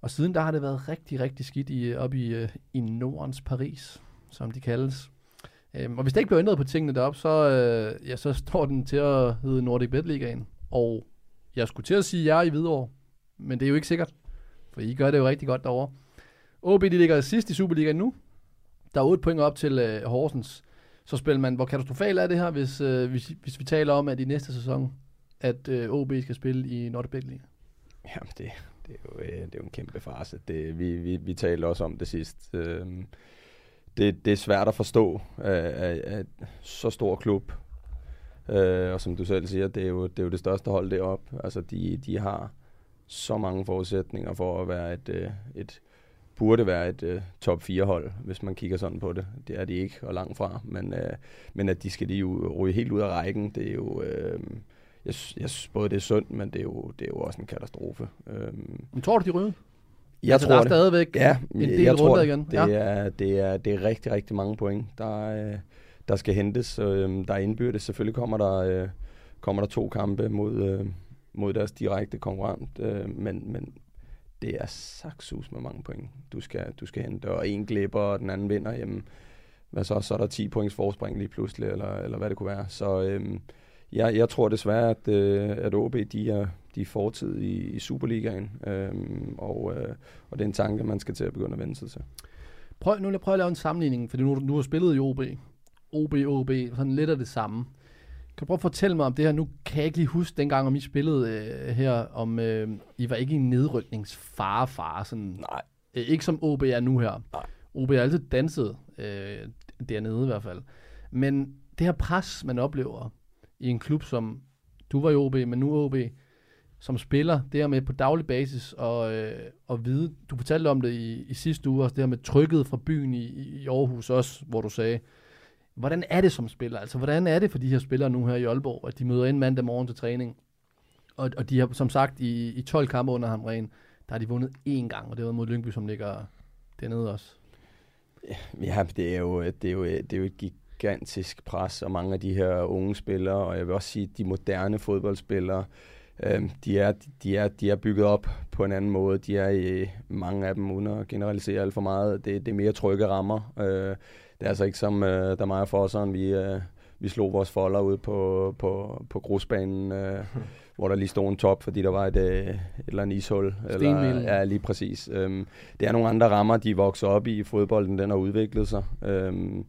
Og siden der har det været rigtig, rigtig skidt i, op i, i Nordens Paris, som de kaldes. Og hvis der ikke bliver ændret på tingene deroppe, så, ja, så står den til at hedde Nordic Bet-ligaen. Og jeg skulle til at sige jer i Hvidovre, men det er jo ikke sikkert. For I gør det jo rigtig godt derovre. O B, de ligger sidst i Superligaen nu. Der er otte point op til øh, Horsens. Så spiller man, hvor katastrofalt er det her, hvis, øh, hvis, hvis vi taler om, at i næste sæson, at øh, O B skal spille i Nordic-Ligaen? Jamen, det, det, er jo, øh, det er jo en kæmpe farce. Det, vi, vi, vi talte også om det sidst. Øh, det, det er svært at forstå, at, at så stor klub, øh, og som du selv siger, det er jo det, er jo det største hold deroppe. Altså, de, de har så mange forudsætninger for at være et, øh, et burde være et øh, top fire hold, hvis man kigger sådan på det. Det er de ikke, og langt fra. Men, øh, men at de skal lige ryge helt ud af rækken, det er jo... Øh, jeg, jeg synes både det er synd, men det er jo, det er jo også en katastrofe. Øh, men tror du, de ryger? Jeg altså, tror der er det. Stadigvæk ja, en del jeg runder tror, igen. Ja. Det, er, det, er, det er rigtig, rigtig mange point, der, øh, der skal hentes. Øh, der indbyrdes. Selvfølgelig kommer der... Øh, kommer der to kampe mod, øh, mod deres direkte konkurrent, øh, men, men det er saksus med mange point, du skal, du skal hente, og en glipper, og den anden vinder, jamen, hvad så, så er der ti points forspring lige pludselig, eller, eller hvad det kunne være, så øh, jeg, jeg tror desværre, at, øh, at O B, de er, de er fortid i, i Superligaen, øh, og, øh, og det er en tanke, man skal til at begynde at vende sig til. Prøv, nu vil jeg prøve at lave en sammenligning, fordi nu, nu har du spillet i O B. O B, O B, sådan lidt af det samme. Kan du prøve at fortælle mig om det her? Nu kan jeg ikke lige huske dengang, om I spillede øh, her, om øh, I var ikke i en nedrykningsfarefare. Sådan, nej. Øh, ikke som O B er nu her. Nej. O B har altid danset øh, dernede i hvert fald. Men det her pres, man oplever i en klub, som du var i O B, men nu O B, som spiller, det her med på daglig basis og, øh, og vide, du fortalte om det i, i sidste uge også, det her med trykket fra byen i, i Aarhus også, hvor du sagde, hvordan er det som spiller? Altså, hvordan er det for de her spillere nu her i Aalborg, at de møder ind mandag morgen til træning, og, og de har, som sagt, i, i tolv kampe under Hamren, der har de vundet én gang, og det var mod Lyngby, som ligger dernede også. Ja, det er jo, det er jo, det er jo et gigantisk pres, og mange af de her unge spillere, og jeg vil også sige, de moderne fodboldspillere, Øhm, de, er, de, er, de er bygget op på en anden måde. De er i, mange af dem, uden at generalisere alt for meget, det, det er mere trygge rammer. Øh, det er altså ikke som, øh, der mig og Fosseren, vi, øh, vi slog vores folder ud på, på, på grusbanen, øh, hvor der lige stod en top, fordi der var et, øh, et eller andet ishul. Eller, ja, lige præcis. Øhm, det er nogle andre rammer, de vokser op i. Fodbolden, den har udviklet sig. Øhm,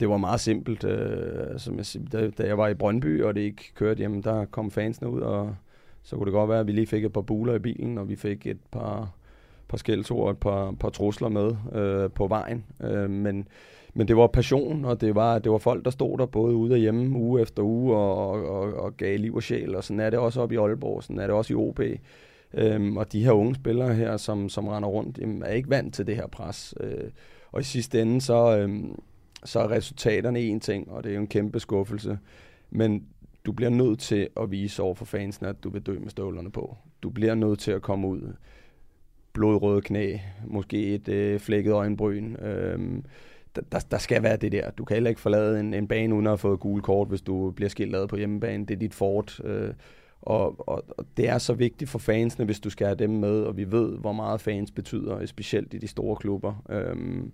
Det var meget simpelt. Øh, som jeg, da, da jeg var i Brøndby, og det ikke kørte, jamen, der kom fansene ud, og så kunne det godt være, at vi lige fik et par buler i bilen, og vi fik et par, par skældsord og et par, par trusler med øh, på vejen. Øh, men, men det var passion, og det var, det var folk, der stod der både ude og hjemme uge efter uge og, og, og, og gav liv og sjæl. Og sådan er det også oppe i Aalborg, sådan er det også i O B. Øh, og de her unge spillere her, som, som render rundt, jamen, er ikke vant til det her pres. Øh, og i sidste ende, så, øh, så er resultaterne en ting, og det er jo en kæmpe skuffelse. Men du bliver nødt til at vise over for fansene, at du vil dø med støvlerne på. Du bliver nødt til at komme ud. Blodrøde knæ, måske et øh, flækket øjenbryn. Øhm, der, der skal være det der. Du kan heller ikke forlade en, en bane uden at have fået gule kort, hvis du bliver skilt ad på hjemmebane. Det er dit fort. Øh, og, og, og det er så vigtigt for fansene, hvis du skal have dem med. Og vi ved, hvor meget fans betyder, specielt i de store klubber. Øhm,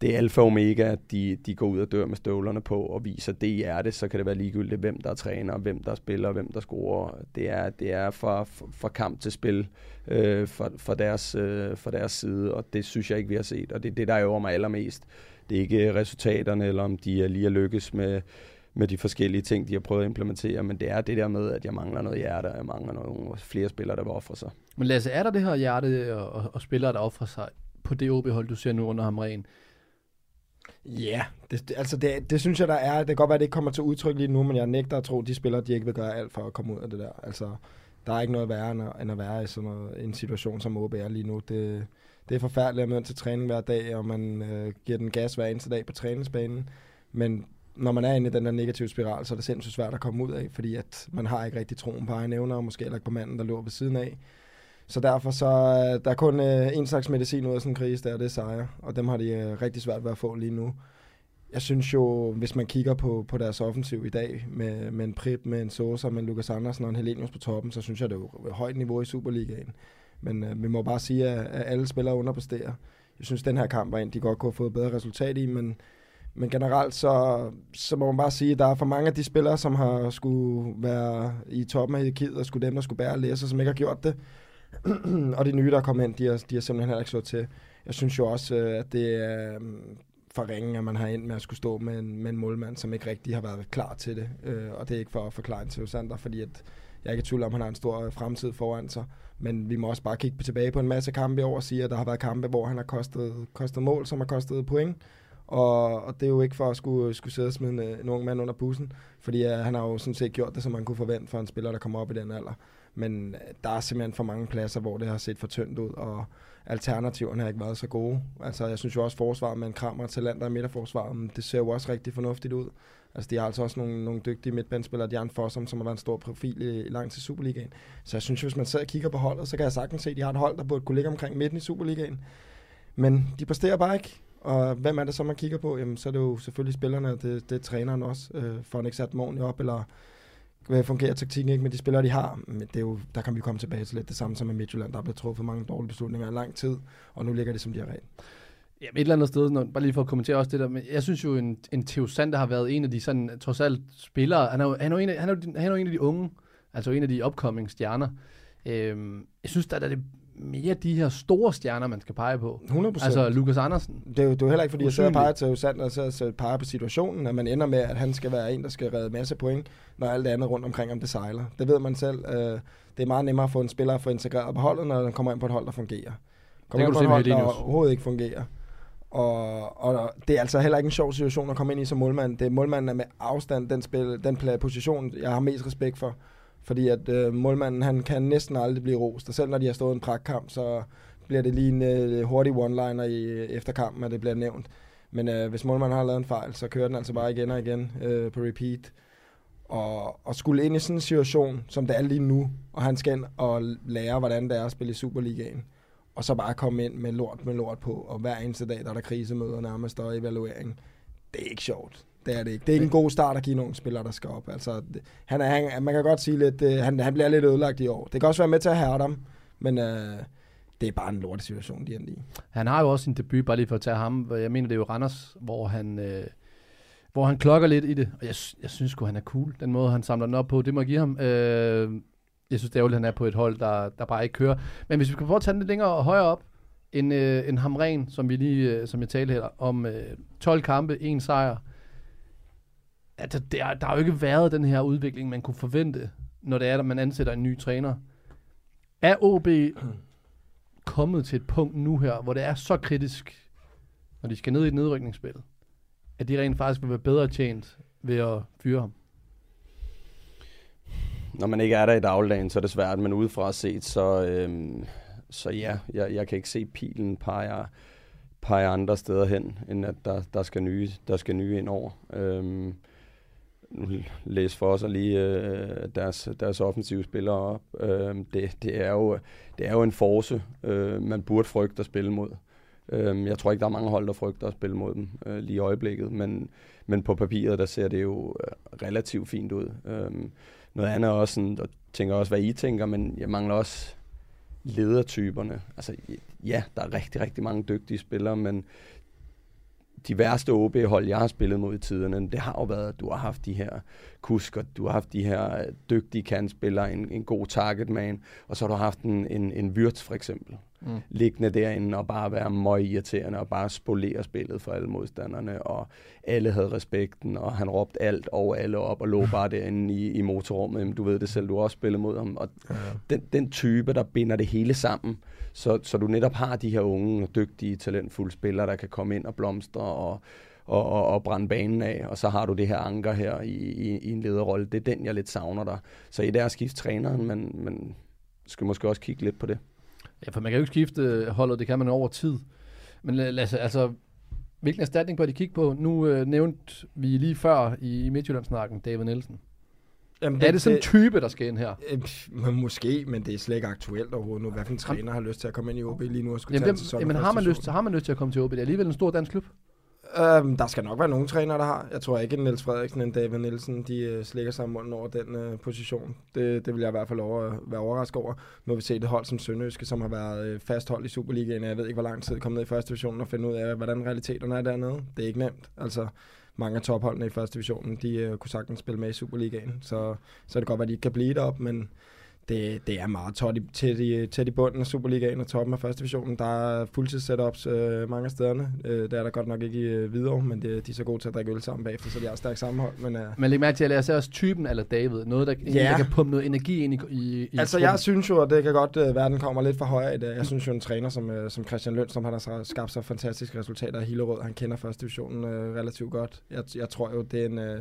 Det er alfa og omega, at de, de går ud og dør med støvlerne på og viser det i hjertet, så kan det være ligegyldigt, hvem der træner, hvem der spiller, hvem der scorer. Det er, det er fra, fra kamp til spil øh, fra, fra, deres, øh, fra deres side, og det synes jeg ikke, vi har set. Og det er det, der ærger mig allermest. Det er ikke resultaterne, eller om de er lige at lykkes med, med de forskellige ting, de har prøvet at implementere, men det er det der med, at jeg mangler noget hjerte, og jeg mangler nogle flere spillere, der vil ofre sig. Men Lasse, er der det her hjerte og, og spillere, der ofrer sig på det O B-hold, du ser nu under Hamren? Ja, yeah. det, altså det, det synes jeg, der er. Det kan godt være, det ikke kommer til udtryk lige nu, men jeg nægter at tro, at de spillere, de ikke vil gøre alt for at komme ud af det der. Altså, der er ikke noget værre end at, end at være i sådan noget, en situation, som O B er lige nu. Det, det er forfærdeligt at møde til træning hver dag, og man øh, giver den gas hver eneste dag på træningsbanen. Men når man er inde i den der negative spiral, så er det sindssygt svært at komme ud af, fordi at man har ikke rigtig troen på egne evner, og måske heller ikke på manden, der lå ved siden af. Så derfor så der er kun en øh, slags medicin ud af sådan en krise, der er det sejre, og dem har de øh, rigtig svært ved at få lige nu. Jeg synes jo, hvis man kigger på, på deres offensiv i dag, med, med en Prip, med en Sosa, med en Lukas Andersen og en Helenius på toppen, så synes jeg, det er jo et højt niveau i Superligaen. Men øh, vi må bare sige, at, at alle spillere underpresterer. Jeg synes, den her kamp var en, de godt kunne have fået bedre resultat i, men, men generelt så, så må man bare sige, at der er for mange af de spillere, som har skulle være i toppen af hierarkiet, og skulle dem, der skulle bære og læse, som ikke har gjort det. Og de nye, der er kommet ind, de har, de har simpelthen heller ikke slået til. Jeg synes jo også, at det er for ringe, at man har ind med at skulle stå med en, med en målmand, som ikke rigtig har været klar til det. Og det er ikke for at forklare en til Sander, fordi at jeg er ikke i tvivl om, at han har en stor fremtid foran sig. Men vi må også bare kigge tilbage på en masse kampe i år og sige, at der har været kampe, hvor han har kostet, kostet mål, som har kostet point. Og, og det er jo ikke for at skulle, skulle sidde og smide en, en ung mand under bussen, fordi uh, han har jo sådan set gjort det, som man kunne forvente for en spiller, der kommer op i den alder. Men der er simpelthen for mange pladser, hvor det har set for tyndt ud, og alternativerne har ikke været så gode. Altså, jeg synes jo også, forsvaret med en Krammer og Talander i midterforsvaret, det ser jo også rigtig fornuftigt ud. Altså, de har altså også nogle, nogle dygtige midtbanespillere, Jan Fossum, som har været en stor profil i, i lang tid i Superligaen. Så jeg synes, hvis man sidder og kigger på holdet, så kan jeg sagtens se, at de har et hold, der burde kunne ligge omkring midten i Superligaen. Men de præsterer bare ikke. Og hvem er det så, man kigger på? Jamen, så er det jo selvfølgelig spillerne, det, det er træneren også. Øh, får han ikke sat morgen op, eller fungerer taktikken ikke med de spillere, de har. Men det er jo, der kan vi komme tilbage til lidt det samme som med Midtjylland. Der er blevet truffet mange dårlige beslutninger i lang tid, og nu ligger det, som de har ret. Jamen et eller andet sted, når, bare lige for at kommentere også det der, men jeg synes jo, en, en Theo Sander har været en af de sådan, trods alt spillere, han er jo, han er jo, en, af, han er jo, han er jo en af de unge, altså en af de upcoming stjerner. Øhm, jeg synes, der er det mere de her store stjerner, man skal pege på. hundrede procent. Altså Lukas Andersen. Det er jo, det er jo heller ikke, fordi jeg sidder og peger til Sander, og så peger på situationen, at man ender med, at han skal være en, der skal redde masse point, når alt det andet rundt omkring, om det sejler. Det ved man selv. Øh, det er meget nemmere at få en spiller at få integreret på holdet, når den kommer ind på et hold, der fungerer. Kommer ind på et hold, der overhovedet ikke fungerer. Og, og det er altså heller ikke en sjov situation at komme ind i som målmand. Det er målmanden er med afstand, den, spil, den position, jeg har mest respekt for. Fordi at øh, målmanden, han kan næsten aldrig blive rost. Og selv når de har stået en pragtkamp, så bliver det lige en øh, hurtig one-liner i efterkampen, at det bliver nævnt. Men øh, hvis målmanden har lavet en fejl, så kører den altså bare igen og igen øh, på repeat. Og, og skulle ind i sådan en situation, som det er lige nu, og han skal ind og lære, hvordan det er at spille i Superligaen. Og så bare komme ind med lort med lort på, og hver eneste dag, der er der krisemøder nærmest, og evaluering. Det er ikke sjovt. Det er det ikke. Det er ikke en god start at give nogle spillere, der skal op. Altså, han er, han, man kan godt sige lidt, øh, han, han bliver lidt ødelagt i år. Det kan også være med til at hærde ham, men øh, det er bare en lorte situation, de er i. Han har jo også sin debut, bare lige for at tage ham. Jeg mener, det er jo Randers, hvor han, øh, hvor han klokker lidt i det. Og jeg, jeg synes sgu, han er cool. Den måde, han samler den op på, det må jeg give ham. Øh, jeg synes, det er jo, han er på et hold, der, der bare ikke kører. Men hvis vi kan prøve at tage den lidt længere og højere op, end, øh, end Hamren, som vi lige, øh, som jeg talte her om, øh, tolv kampe, en sejr. Altså, der, der har jo ikke været den her udvikling, man kunne forvente, når det er, at man ansætter en ny træner. Er O B kommet til et punkt nu her, hvor det er så kritisk, når de skal ned i et nedrykningsspil, at de rent faktisk vil være bedre tjent ved at fyre ham? Når man ikke er der i dagligdagen, så er det svært, men udefra set, så, øhm, så ja, jeg, jeg kan ikke se pilen peger, peger andre steder hen, end at der, der, skal, nye, der skal nye ind over. Øhm, Læs for os og lige øh, deres, deres offensive spillere op. Øh, det, det, er jo, det er jo en force, øh, man burde frygte at spille mod. Øh, jeg tror ikke, der er mange hold, der frygter at spille mod dem øh, lige i øjeblikket, men, men på papiret, der ser det jo relativt fint ud. Øh, noget andet er også sådan, og tænker også, hvad I tænker, men jeg mangler også ledertyperne. Altså, ja, der er rigtig, rigtig mange dygtige spillere, men de værste O B-hold, jeg har spillet mod i tiderne, det har jo været, at du har haft de her kusker, du har haft de her dygtige kantspillere, en, en god targetman, og så har du haft en, en, en Wirtz for eksempel, mm. liggende derinde og bare være møg irriterende og bare spolere spillet for alle modstanderne, og alle havde respekten, og han råbte alt over alle op og lå bare derinde i, i motorrummet. Jamen, du ved det selv, du har også spillet mod ham, og ja, ja. Den, den type, der binder det hele sammen, så, så du netop har de her unge, dygtige, talentfulde spillere, der kan komme ind og blomstre og, og, og, og brænde banen af. Og så har du det her anker her i, i, i en lederrolle. Det er den, jeg lidt savner der. Så i der skifte træneren, men man skal måske også kigge lidt på det. Ja, for man kan jo ikke skifte holdet, det kan man over tid. Men Lasse, altså, hvilken erstatning bør de kigge på? Nu øh, nævnte vi lige før i Midtjyllandsnakken David Nielsen. Jamen, det, er det sådan en type, der skal ind her? Øh, måske, men det er slet ikke aktuelt overhovedet nu. Hvad for en træner har lyst til at komme ind i O B lige nu og skulle jamen, tage dem, til jamen, har man lyst, har man lyst til at komme til O B? Det er alligevel en stor dansk klub. Øhm, der skal nok være nogle trænere, der har. Jeg tror ikke, en Niels Frederiksen og David Nielsen, de øh, slikker sig munden over den øh, position. Det, det vil jeg i hvert fald over, være overrasket over. Nu har vi set et hold som Sønderjyske, som har været øh, fastholdt i Superligaen. Jeg ved ikke, hvor lang tid kom ned i første division og finde ud af, hvordan realiteterne er dernede. Det er ikke nemt. Altså, mange af topholdene i første divisionen, de øh, kunne sagtens spille med i Superligaen. Så, så er det godt, at de ikke kan blive deroppe, men det, det er meget tæt i, tæt, i, tæt i bunden af Superligaen og toppen af første divisionen. Der er fuldtids-setups øh, mange af stederne. Øh, der er der godt nok ikke i øh, Hvidovre, men det, de er så gode til at drikke øl sammen bagefter, så de har stærkt sammenhold. Men, øh, men læg mærke til, at jeg ser også typen eller David. Noget, der, ja. der kan pumpe noget energi ind i, i altså, truppen. Jeg synes jo, at det kan godt øh, være, den kommer lidt for højere i dag. Jeg synes jo, en træner som, øh, som Christian Løn, som han har skabt så fantastiske resultater i Hillerød, han kender første divisionen øh, relativt godt. Jeg, jeg tror jo, det er en... Øh,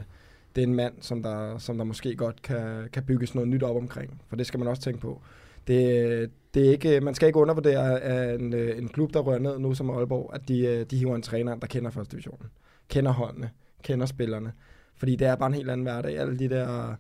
Det er en mand, som der, som der måske godt kan, kan bygges noget nyt op omkring. For det skal man også tænke på. Det, det er ikke, man skal ikke undervurdere at en, en klub, der rører ned nu som Aalborg, at de, de hiver en træner, der kender første divisionen. Kender holdene, kender spillerne. Fordi det er bare en helt anden hverdag. Alle de der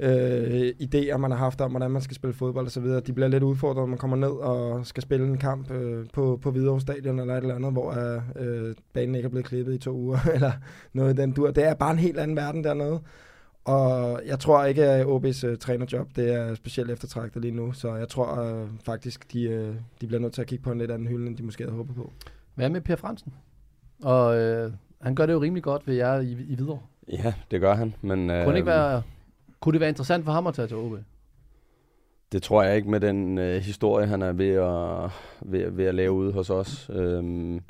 øh, idéer, man har haft om, hvordan man skal spille fodbold osv., de bliver lidt udfordret, når man kommer ned og skal spille en kamp øh, på, på Hvidovre Stadion eller et eller andet, hvor øh, banen ikke er blevet klippet i to uger, eller noget i den dur. Det er bare en helt anden verden dernede. Og jeg tror ikke, at O B's øh, trænerjob det er specielt eftertragtet lige nu, så jeg tror øh, faktisk, de, øh, de bliver nødt til at kigge på en lidt anden hylde, end de måske havde håbet på. Hvad med Per Fransen? Og øh, han gør det jo rimelig godt ved jer i, i Hvidovre. Ja, det gør han. Men, øh, kunne, det ikke være, kunne det være interessant for ham at tage til O B? Det tror jeg ikke med den øh, historie, han er ved at, ved, ved at lave ude hos os. Øhm,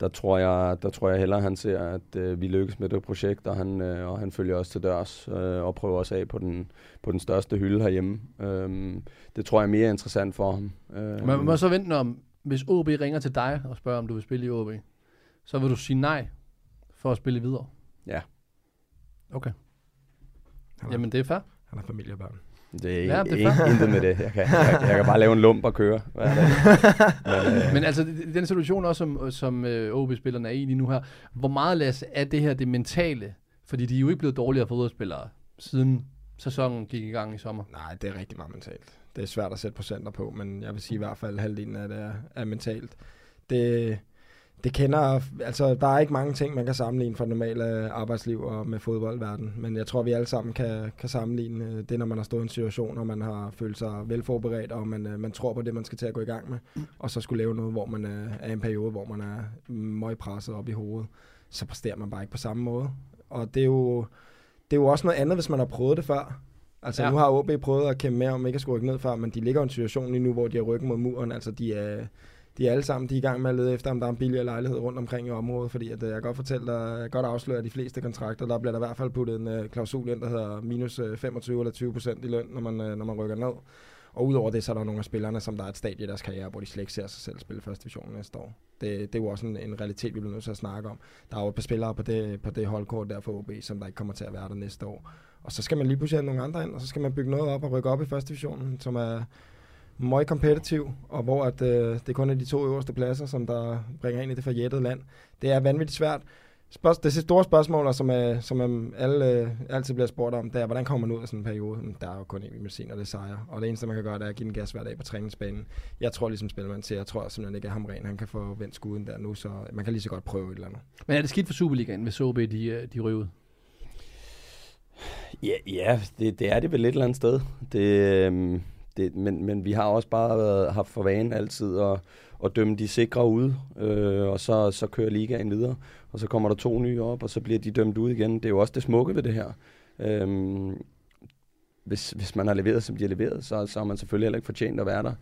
der, tror jeg, der tror jeg hellere, han ser, at øh, vi lykkes med det projekt, og han, øh, og han følger os til dørs øh, og prøver os af på den, på den største hylde herhjemme. Øhm, det tror jeg er mere interessant for ham. Øhm, Man må så vente om, hvis O B ringer til dig og spørger, om du vil spille i O B, så vil du sige nej for at spille videre? Ja. Okay. Har, Jamen det er fair. Han har familie og børn. Det er, ja, det er ikke, intet med det. Jeg kan, jeg, jeg kan bare lave en lump og køre. Men, øh. Men altså, den situation også, som, som øh, O B-spillerne er i lige nu her, hvor meget, Lasse, er det her det mentale? Fordi de er jo ikke blevet dårligere fodboldspillere, siden sæsonen gik i gang i sommer. Nej, det er rigtig meget mentalt. Det er svært at sætte procenter på, men jeg vil sige i hvert fald, at halvdelen af det er, er mentalt. Det... Det kender, altså der er ikke mange ting, man kan sammenligne fra normale arbejdsliv og med fodboldverden, men jeg tror, vi alle sammen kan, kan sammenligne det, når man har stået i en situation, og man har følt sig velforberedt, og man, man tror på det, man skal til at gå i gang med, og så skulle lave noget, hvor man er i en periode, hvor man er møgpresset op i hovedet, så præsterer man bare ikke på samme måde. Og det er jo, det er jo også noget andet, hvis man har prøvet det før. Altså ja. Nu har O B prøvet at kæmpe mere om ikke at skulle rykke ned før, men de ligger i en situation lige nu, hvor de har ryggen mod muren, altså de er... De er alle sammen de er i gang med at lede efter, om der er en billigere lejlighed rundt omkring i området, fordi at, jeg kan godt fortælle dig, jeg godt afsløre, at de fleste kontrakter, der bliver der i hvert fald puttet en uh, klausul ind, der hedder minus uh, femogtyve eller tyve procent i løn, når man, uh, når man rykker ned. Og udover det, så er der nogle af spillerne, som der er et stadie i deres karriere, hvor de slet ikke ser sig selv spille første division næste år. Det, det er jo også en, en realitet, vi bliver nødt til at snakke om. Der er jo et par spillere på det, på det holdkort der for O B, som der ikke kommer til at være der næste år. Og så skal man lige pludselig have nogle andre ind, og så skal man bygge noget op og rykke op i første divisionen, som er... meget kompetitiv, og hvor at, øh, det kun er de to øverste pladser, som der bringer ind i det forjættede land. Det er vanvittigt svært. Spørg- det store spørgsmål, som, er, som alle øh, altid bliver spurgt om, det er, hvordan kommer man ud af sådan en periode? Der er jo kun en medicin, og det sejrer. Og det eneste, man kan gøre, det er at give den gas hver dag på træningsbanen. Jeg tror ligesom Spelmann til, jeg tror simpelthen ikke, at Hamren han kan få vendt skuden der nu, så man kan lige så godt prøve et eller andet. Men er det skidt for Superligaen, hvis O B de, de ryger ud? Ja, ja det, det er det vel et eller andet sted. Det... Øh... Det, men, men vi har også bare været, haft for vane altid at, at dømme de sikre ude, øh, og så, så kører ligaen videre, og så kommer der to nye op, og så bliver de dømt ud igen. Det er jo også det smukke ved det her. Øh, hvis, hvis man har leveret, som de har leveret, så, så har man selvfølgelig heller ikke fortjent at være der.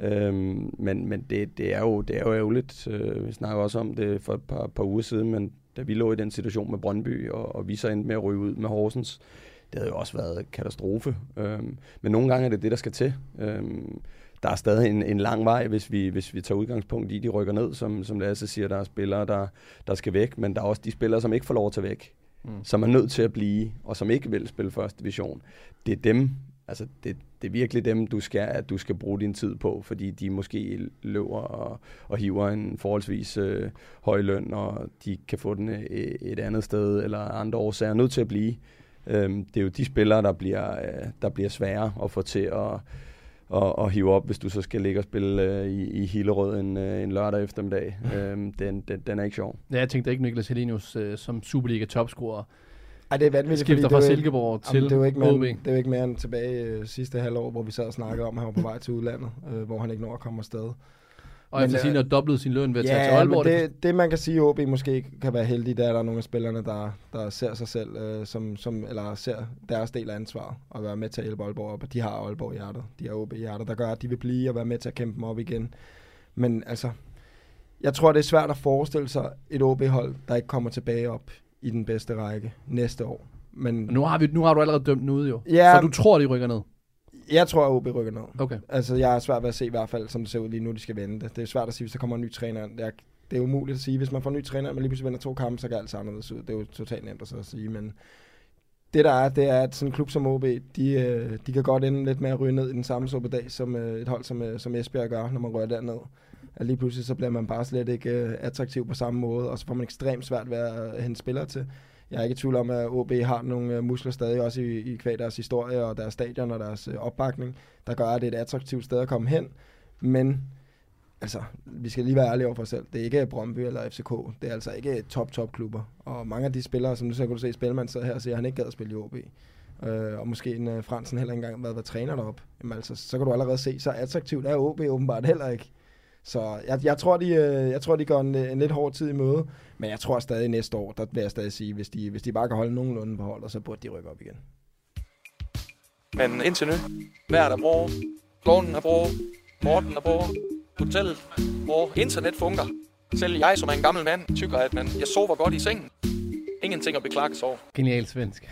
Øh, men men det, det er jo det er jo ærgerligt. Øh, vi snakker også om det for et par, par uger siden, men da vi lå i den situation med Brøndby, og, og vi så endte med at ryge ud med Horsens, det havde jo også været katastrofe, øhm, men nogle gange er det det, der skal til. Øhm, der er stadig en, en lang vej, hvis vi, hvis vi tager udgangspunkt i, de rykker ned, som, som Lasse siger, der er spillere, der, der skal væk, men der er også de spillere, som ikke får lov at tage væk, mm. som er nødt til at blive, og som ikke vil spille første division. Det er dem, altså det, det er virkelig dem, du skal, at du skal bruge din tid på, fordi de måske løber og, og hiver en forholdsvis øh, høj løn, og de kan få den et, et andet sted, eller andre årsager, er nødt til at blive. Det er jo de spillere, der bliver, der bliver svære at få til at, at, at hive op, hvis du så skal ligge og spille i, i Hillerød en, en lørdag eftermiddag. den, den, den er ikke sjov. Ja, jeg tænkte ikke Niklas Helenius som Superliga-topscorer. Ej, det er vanvittigt, skifter fra Silkeborg ikke, til O B. Det er jo ikke mere end tilbage øh, sidste halvår, hvor vi sad og snakkede om, at han var på vej til udlandet, øh, hvor han ikke når at komme afsted. Og efter sine har dobblet sin løn ved at ja, tage til Aalborg. Det, det, det man kan sige, at O B måske kan være heldig, der er der nogle af spillerne, der, der ser sig selv, øh, som, som, eller ser deres del af ansvaret og være med til at hjælpe Aalborg op. De har Aalborg-hjertet, de har O B-hjertet, der gør, at de vil blive og være med til at kæmpe dem op igen. Men altså, jeg tror, det er svært at forestille sig et O B-hold, der ikke kommer tilbage op i den bedste række næste år. Men nu har, vi, nu har du allerede dømt den ude, jo. Ja, så du tror, de rykker ned? Jeg tror, at O B rykker ned. Okay. Altså, jeg er svært ved at se i hvert fald, som det ser ud lige nu, de skal vende det. Det er svært at sige, hvis der kommer en ny træner. Det er, det er umuligt at sige. Hvis man får en ny træner, og man lige pludselig vender to kampe, så kan alt anderledes ud. Det er jo totalt nemt at, så at sige. Men det der er, det er, at sådan en klub som O B, de, de kan godt ende lidt mere at ryge ned i den samme suppedag, som et hold som, som Esbjerg gør, når man rører derned. At lige pludselig, så bliver man bare slet ikke attraktiv på samme måde, og så får man ekstremt svært ved at hente spillere til. Jeg er ikke i tvivl om, at O B har nogle muskler stadig, også i, i kvad deres historie og deres stadion og deres opbakning, der gør, at det er et attraktivt sted at komme hen. Men altså, vi skal lige være ærlige over for os selv. Det er ikke Brøndby eller F C K. Det er altså ikke top-top-klubber. Og mange af de spillere, som nu så kan du se Spelmann sidder her og siger, at han ikke gad at spille i O B. øh, og måske en øh, Fransen heller ikke engang været, været træner deroppe. Jamen altså, så kan du allerede se, så attraktivt er O B åbenbart heller ikke. Så jeg, jeg, tror, de, jeg tror, de går en, en lidt hård tid i møde, men jeg tror stadig næste år, der vil jeg stadig sige, hvis de, hvis de bare kan holde nogenlunde på holdet, så burde de rykke op igen. Men indtil nu, hvert er bror, klonen er bror, Morten er bror, hotellet bror, internet fungerer. Selv jeg, som er en gammel mand, tykker, at man, jeg sover godt i sengen. Ingenting at beklage sig over. Genial svensk.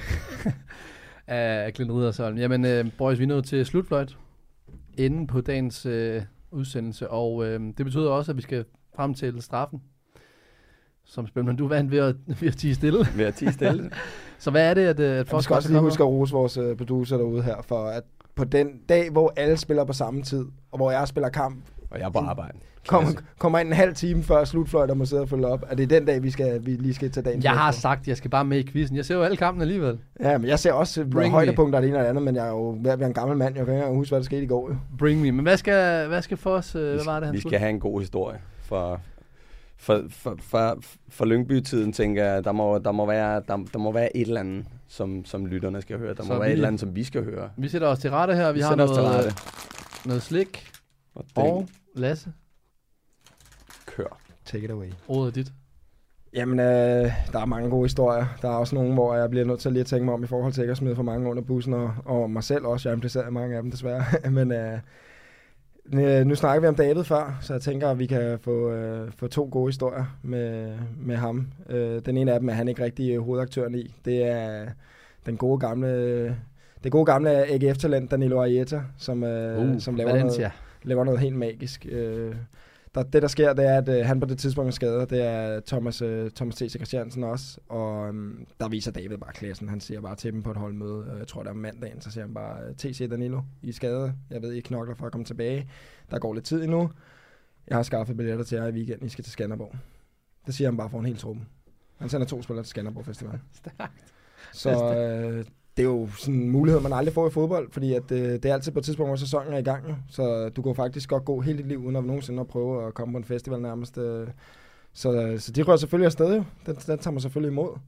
Af Glenn Ridersholm. Jamen, øh, boys, vi er nået til slutfløjt inden på dagens... Øh udsendelse, og øh, det betyder også, at vi skal frem til straffen, som Spelmann, du vandt ved at, ved at tige stille. Ved at tige stille. Så hvad er det, at, at Foskov skal også lige huske at rose vores producer derude her, for at på den dag, hvor alle spiller på samme tid, og hvor jeg spiller kamp, og jeg er på arbejde, kommer kom ind en halv time før slutfløjt, og må sidde og følge op, og det er den dag, vi, skal, vi lige skal tage dagen. Jeg har sagt, jeg skal bare med i quizzen. Jeg ser jo alle kampen alligevel. Ja, men jeg ser også højdepunkter det ene og det andet, men jeg er jo ved at være en gammel mand. Jeg kan ikke huske, hvad der skete i går. Bring me. Men hvad skal, hvad skal for os? Hvad var det, han vi skulle? Skal have en god historie. For, for, for, for, for Lyngby-tiden, tænker jeg, der må, der, må være, der, der må være et eller andet, som, som lytterne skal høre. Der så må være vi, et eller andet, som vi skal høre. Vi sætter os til rette her. Vi, vi har noget, noget slik. Og, og Lasse. Kør. Take it away. Ordet dit. Jamen, øh, der er mange gode historier. Der er også nogle, hvor jeg bliver nødt til lige at tænke mig om i forhold til ikke at smide for mange under bussen, og, og mig selv også. Jeg er impliceret i mange af dem, desværre. Men øh, nu snakker vi om David før, så jeg tænker, at vi kan få, øh, få to gode historier med, med ham. Øh, den ene af dem er han ikke rigtig hovedaktøren i. Det er den gode gamle, det gode gamle A G F-talent Danilo Arrieta, som, øh, uh, som laver, noget, laver noget helt magisk. Øh, Der, det, der sker, det er, at øh, han på det tidspunkt er skadet. Det er Thomas, øh, Thomas T. C. Christiansen også. Og øhm, der viser David bare klassen. Han siger bare til dem på et holdmøde. Øh, jeg tror, det er om mandagen, så siger han bare, T C Danilo, I er skadet. Jeg ved, I knokler for at komme tilbage. Der går lidt tid endnu. Jeg har skaffet billetter til jer i weekenden. I skal til Skanderborg. Det siger han bare for en hel truppen. Han sender to spillere til Skanderborg Festival. Stærkt. Så... Øh, det er jo sådan en mulighed, man aldrig får i fodbold, fordi at, øh, det er altid på et tidspunkt, hvor sæsonen er i gang. Så du kan faktisk godt gå hele dit liv, uden at nogensinde at prøve at komme på en festival nærmest. Øh. Så, øh, så de rører selvfølgelig afsted jo. Den, den tager man selvfølgelig imod.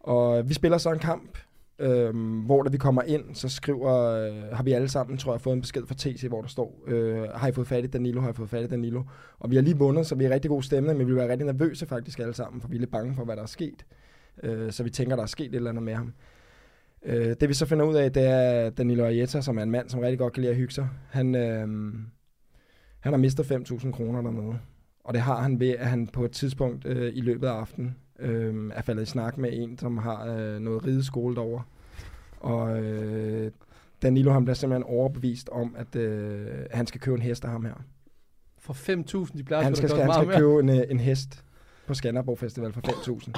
Og vi spiller så en kamp, øh, hvor da vi kommer ind, så skriver, øh, har vi alle sammen, tror jeg, fået en besked fra T C, hvor der står, øh, har I fået fat i Danilo, har I fået fat i Danilo. Og vi har lige vundet, så vi er rigtig god stemning, men vi bliver rigtig nervøse faktisk alle sammen, for vi er lidt bange for, hvad der er sket. Øh, så vi tænker, der er sket et eller andet med ham. Det vi så finder ud af, det er Danilo Arrieta, som er en mand, som rigtig godt kan lide at hygge sig. Han, øh, han har mistet fem tusind kroner dernede. Og det har han ved, at han på et tidspunkt øh, i løbet af aftenen øh, er faldet i snak med en, som har øh, noget rideskole derovre. Og øh, Danilo, han bliver simpelthen overbevist om, at øh, han skal købe en hest af ham her. For fem tusind, de plejer at købe meget mere. Han skal købe en, en hest på Skanderborg Festival for fem tusind.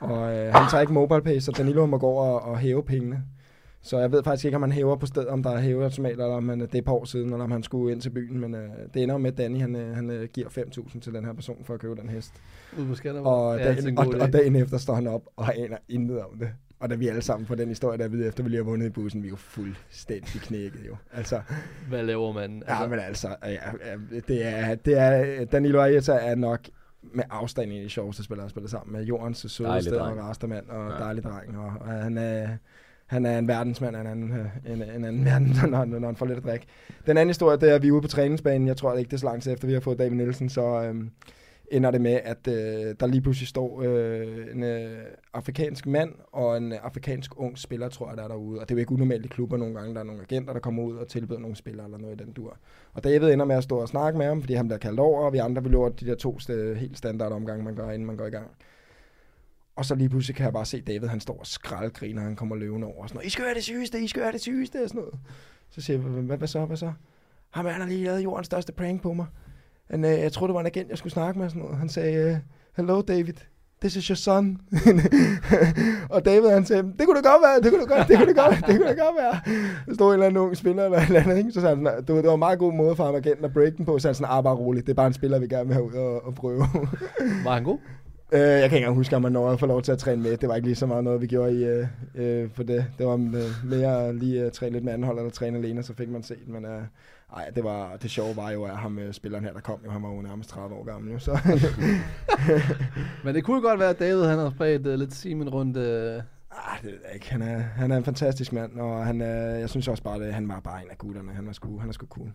Og øh, han tager ikke MobilePay, så Danilo må gå over og, og hæve pengene. Så jeg ved faktisk ikke, om han hæver på stedet, om der er hæveautomater, eller om han, det er på år siden, eller om han skulle ind til byen. Men øh, det ender med, at Danny han, han giver fem tusind til den her person for at købe den hest. Ude på Skanderborg. Og, ja, dagen, og, og dagen efter står han op og aner intet om det. Og da vi alle sammen på den historie, der videre efter, vi lige har vundet i bussen, vi er jo fuldstændig knækket jo. Altså, hvad laver man? Altså? Ja, men altså, ja, det er, det er, Danilo Arrieta er nok... med afstand i de sjoveste spillere, han spiller sammen med. Jordens søde sted og rastermand og ja. Dejlig dreng. Og, og han, er, han er en verdensmand, han er en, en, en anden verden, når, når han får lidt at drikke. Den anden historie, det er, at vi er ude på træningsbanen. Jeg tror det ikke, det er så langt efter, vi har fået David Nielsen, så øhm, ender det med, at øh, der lige pludselig står øh, en øh, afrikansk mand og en øh, afrikansk ung spiller, tror jeg, der er derude. Og det er jo ikke unormalt i klubber nogle gange. Der er nogle agenter, der kommer ud og tilbyder nogle spillere eller noget i den dur. Og David ender med at stå og snakke med ham, fordi han bliver kaldt over, og vi andre vil løbe de der to st- helt standardomgange, man gør, inden man går i gang. Og så lige pludselig kan jeg bare se David, han står og skraldgriner, han kommer løvende over og sådan noget. I skal høre det sygeste, I skal høre det sygeste og sådan noget. Så siger jeg, hvad så, hvad så? Ham har lige lavet jordens største prank på mig. And, uh, jeg tror, det var en agent, jeg skulle snakke med. Sådan noget. Han sagde, uh, hello David, this is your son. Og David, han sagde, det kunne det godt være, det kunne det godt, det kunne det godt, det kunne det godt være. Der stod en eller anden ung spiller eller et eller andet. Ikke? Så sagde han, det var en meget god måde for ham agenten at break den på. Så han sådan, ah, bare roligt, det er bare en spiller, vi gerne vil have ud og, og prøve. Var han god? Uh, jeg kan ikke engang huske, om han nåede at få lov til at træne med. Det var ikke lige så meget noget, vi gjorde i, uh, uh, på det. Det var uh, mere lige at uh, træne lidt med anholder, der træne alene, så fik man set, men... Uh, nej, det var det sjove var jo, at ham spilleren her, der kom jo, han var jo nærmest tredive år gammel jo, så. Men det kunne godt være, at David han havde spredt uh, lidt Simon rundt. Uh... Ah, det ved jeg ikke. Han er, han er en fantastisk mand, og han er, jeg synes også bare, at han var bare en af gutterne. Han er sgu, han er sgu cool.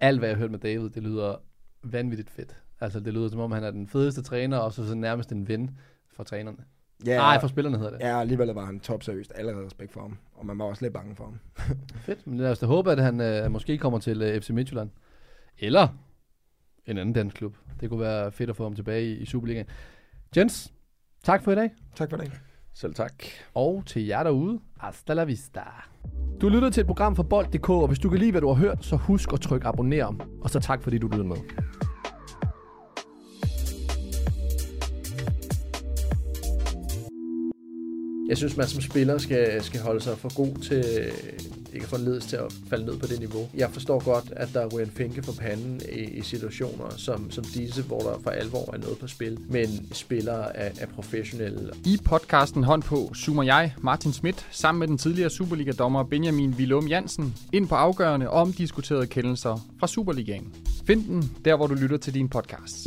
Alt, hvad jeg hørte med David, det lyder vanvittigt fedt. Altså, det lyder som om, han er den fedeste træner, og så, så nærmest en ven for trænerne. Ja, nej, for spillerne hedder det. Ja, alligevel var han topseriøst allerede respekt for ham, og man var også lidt bange for ham. Fedt, men lad os da håbe, at han øh, måske kommer til øh, F C Midtjylland. Eller en anden dansk klub. Det kunne være fedt at få ham tilbage i, i Superligaen. Jens, tak for i dag. Tak for i dag. Selv tak. Og til jer derude, hasta la vista. Du lytter til et program fra bold punktum d k, og hvis du kan lide, hvad du har hørt, så husk at trykke abonner. Og så tak, fordi du lyttede med. Jeg synes, man som spiller skal, skal holde sig for god til ikke at få ledes til at falde ned på det niveau. Jeg forstår godt, at der er en finke for panden i, i situationer som, som disse, hvor der for alvor er noget på spil, men spillere er, er professionelle. I podcasten Hånd på zoomer jeg, Martin Schmidt, sammen med den tidligere Superliga-dommer Benjamin Willum Jansen ind på afgørende og omdiskuterede kendelser fra Superligaen. Find den der, hvor du lytter til din podcast.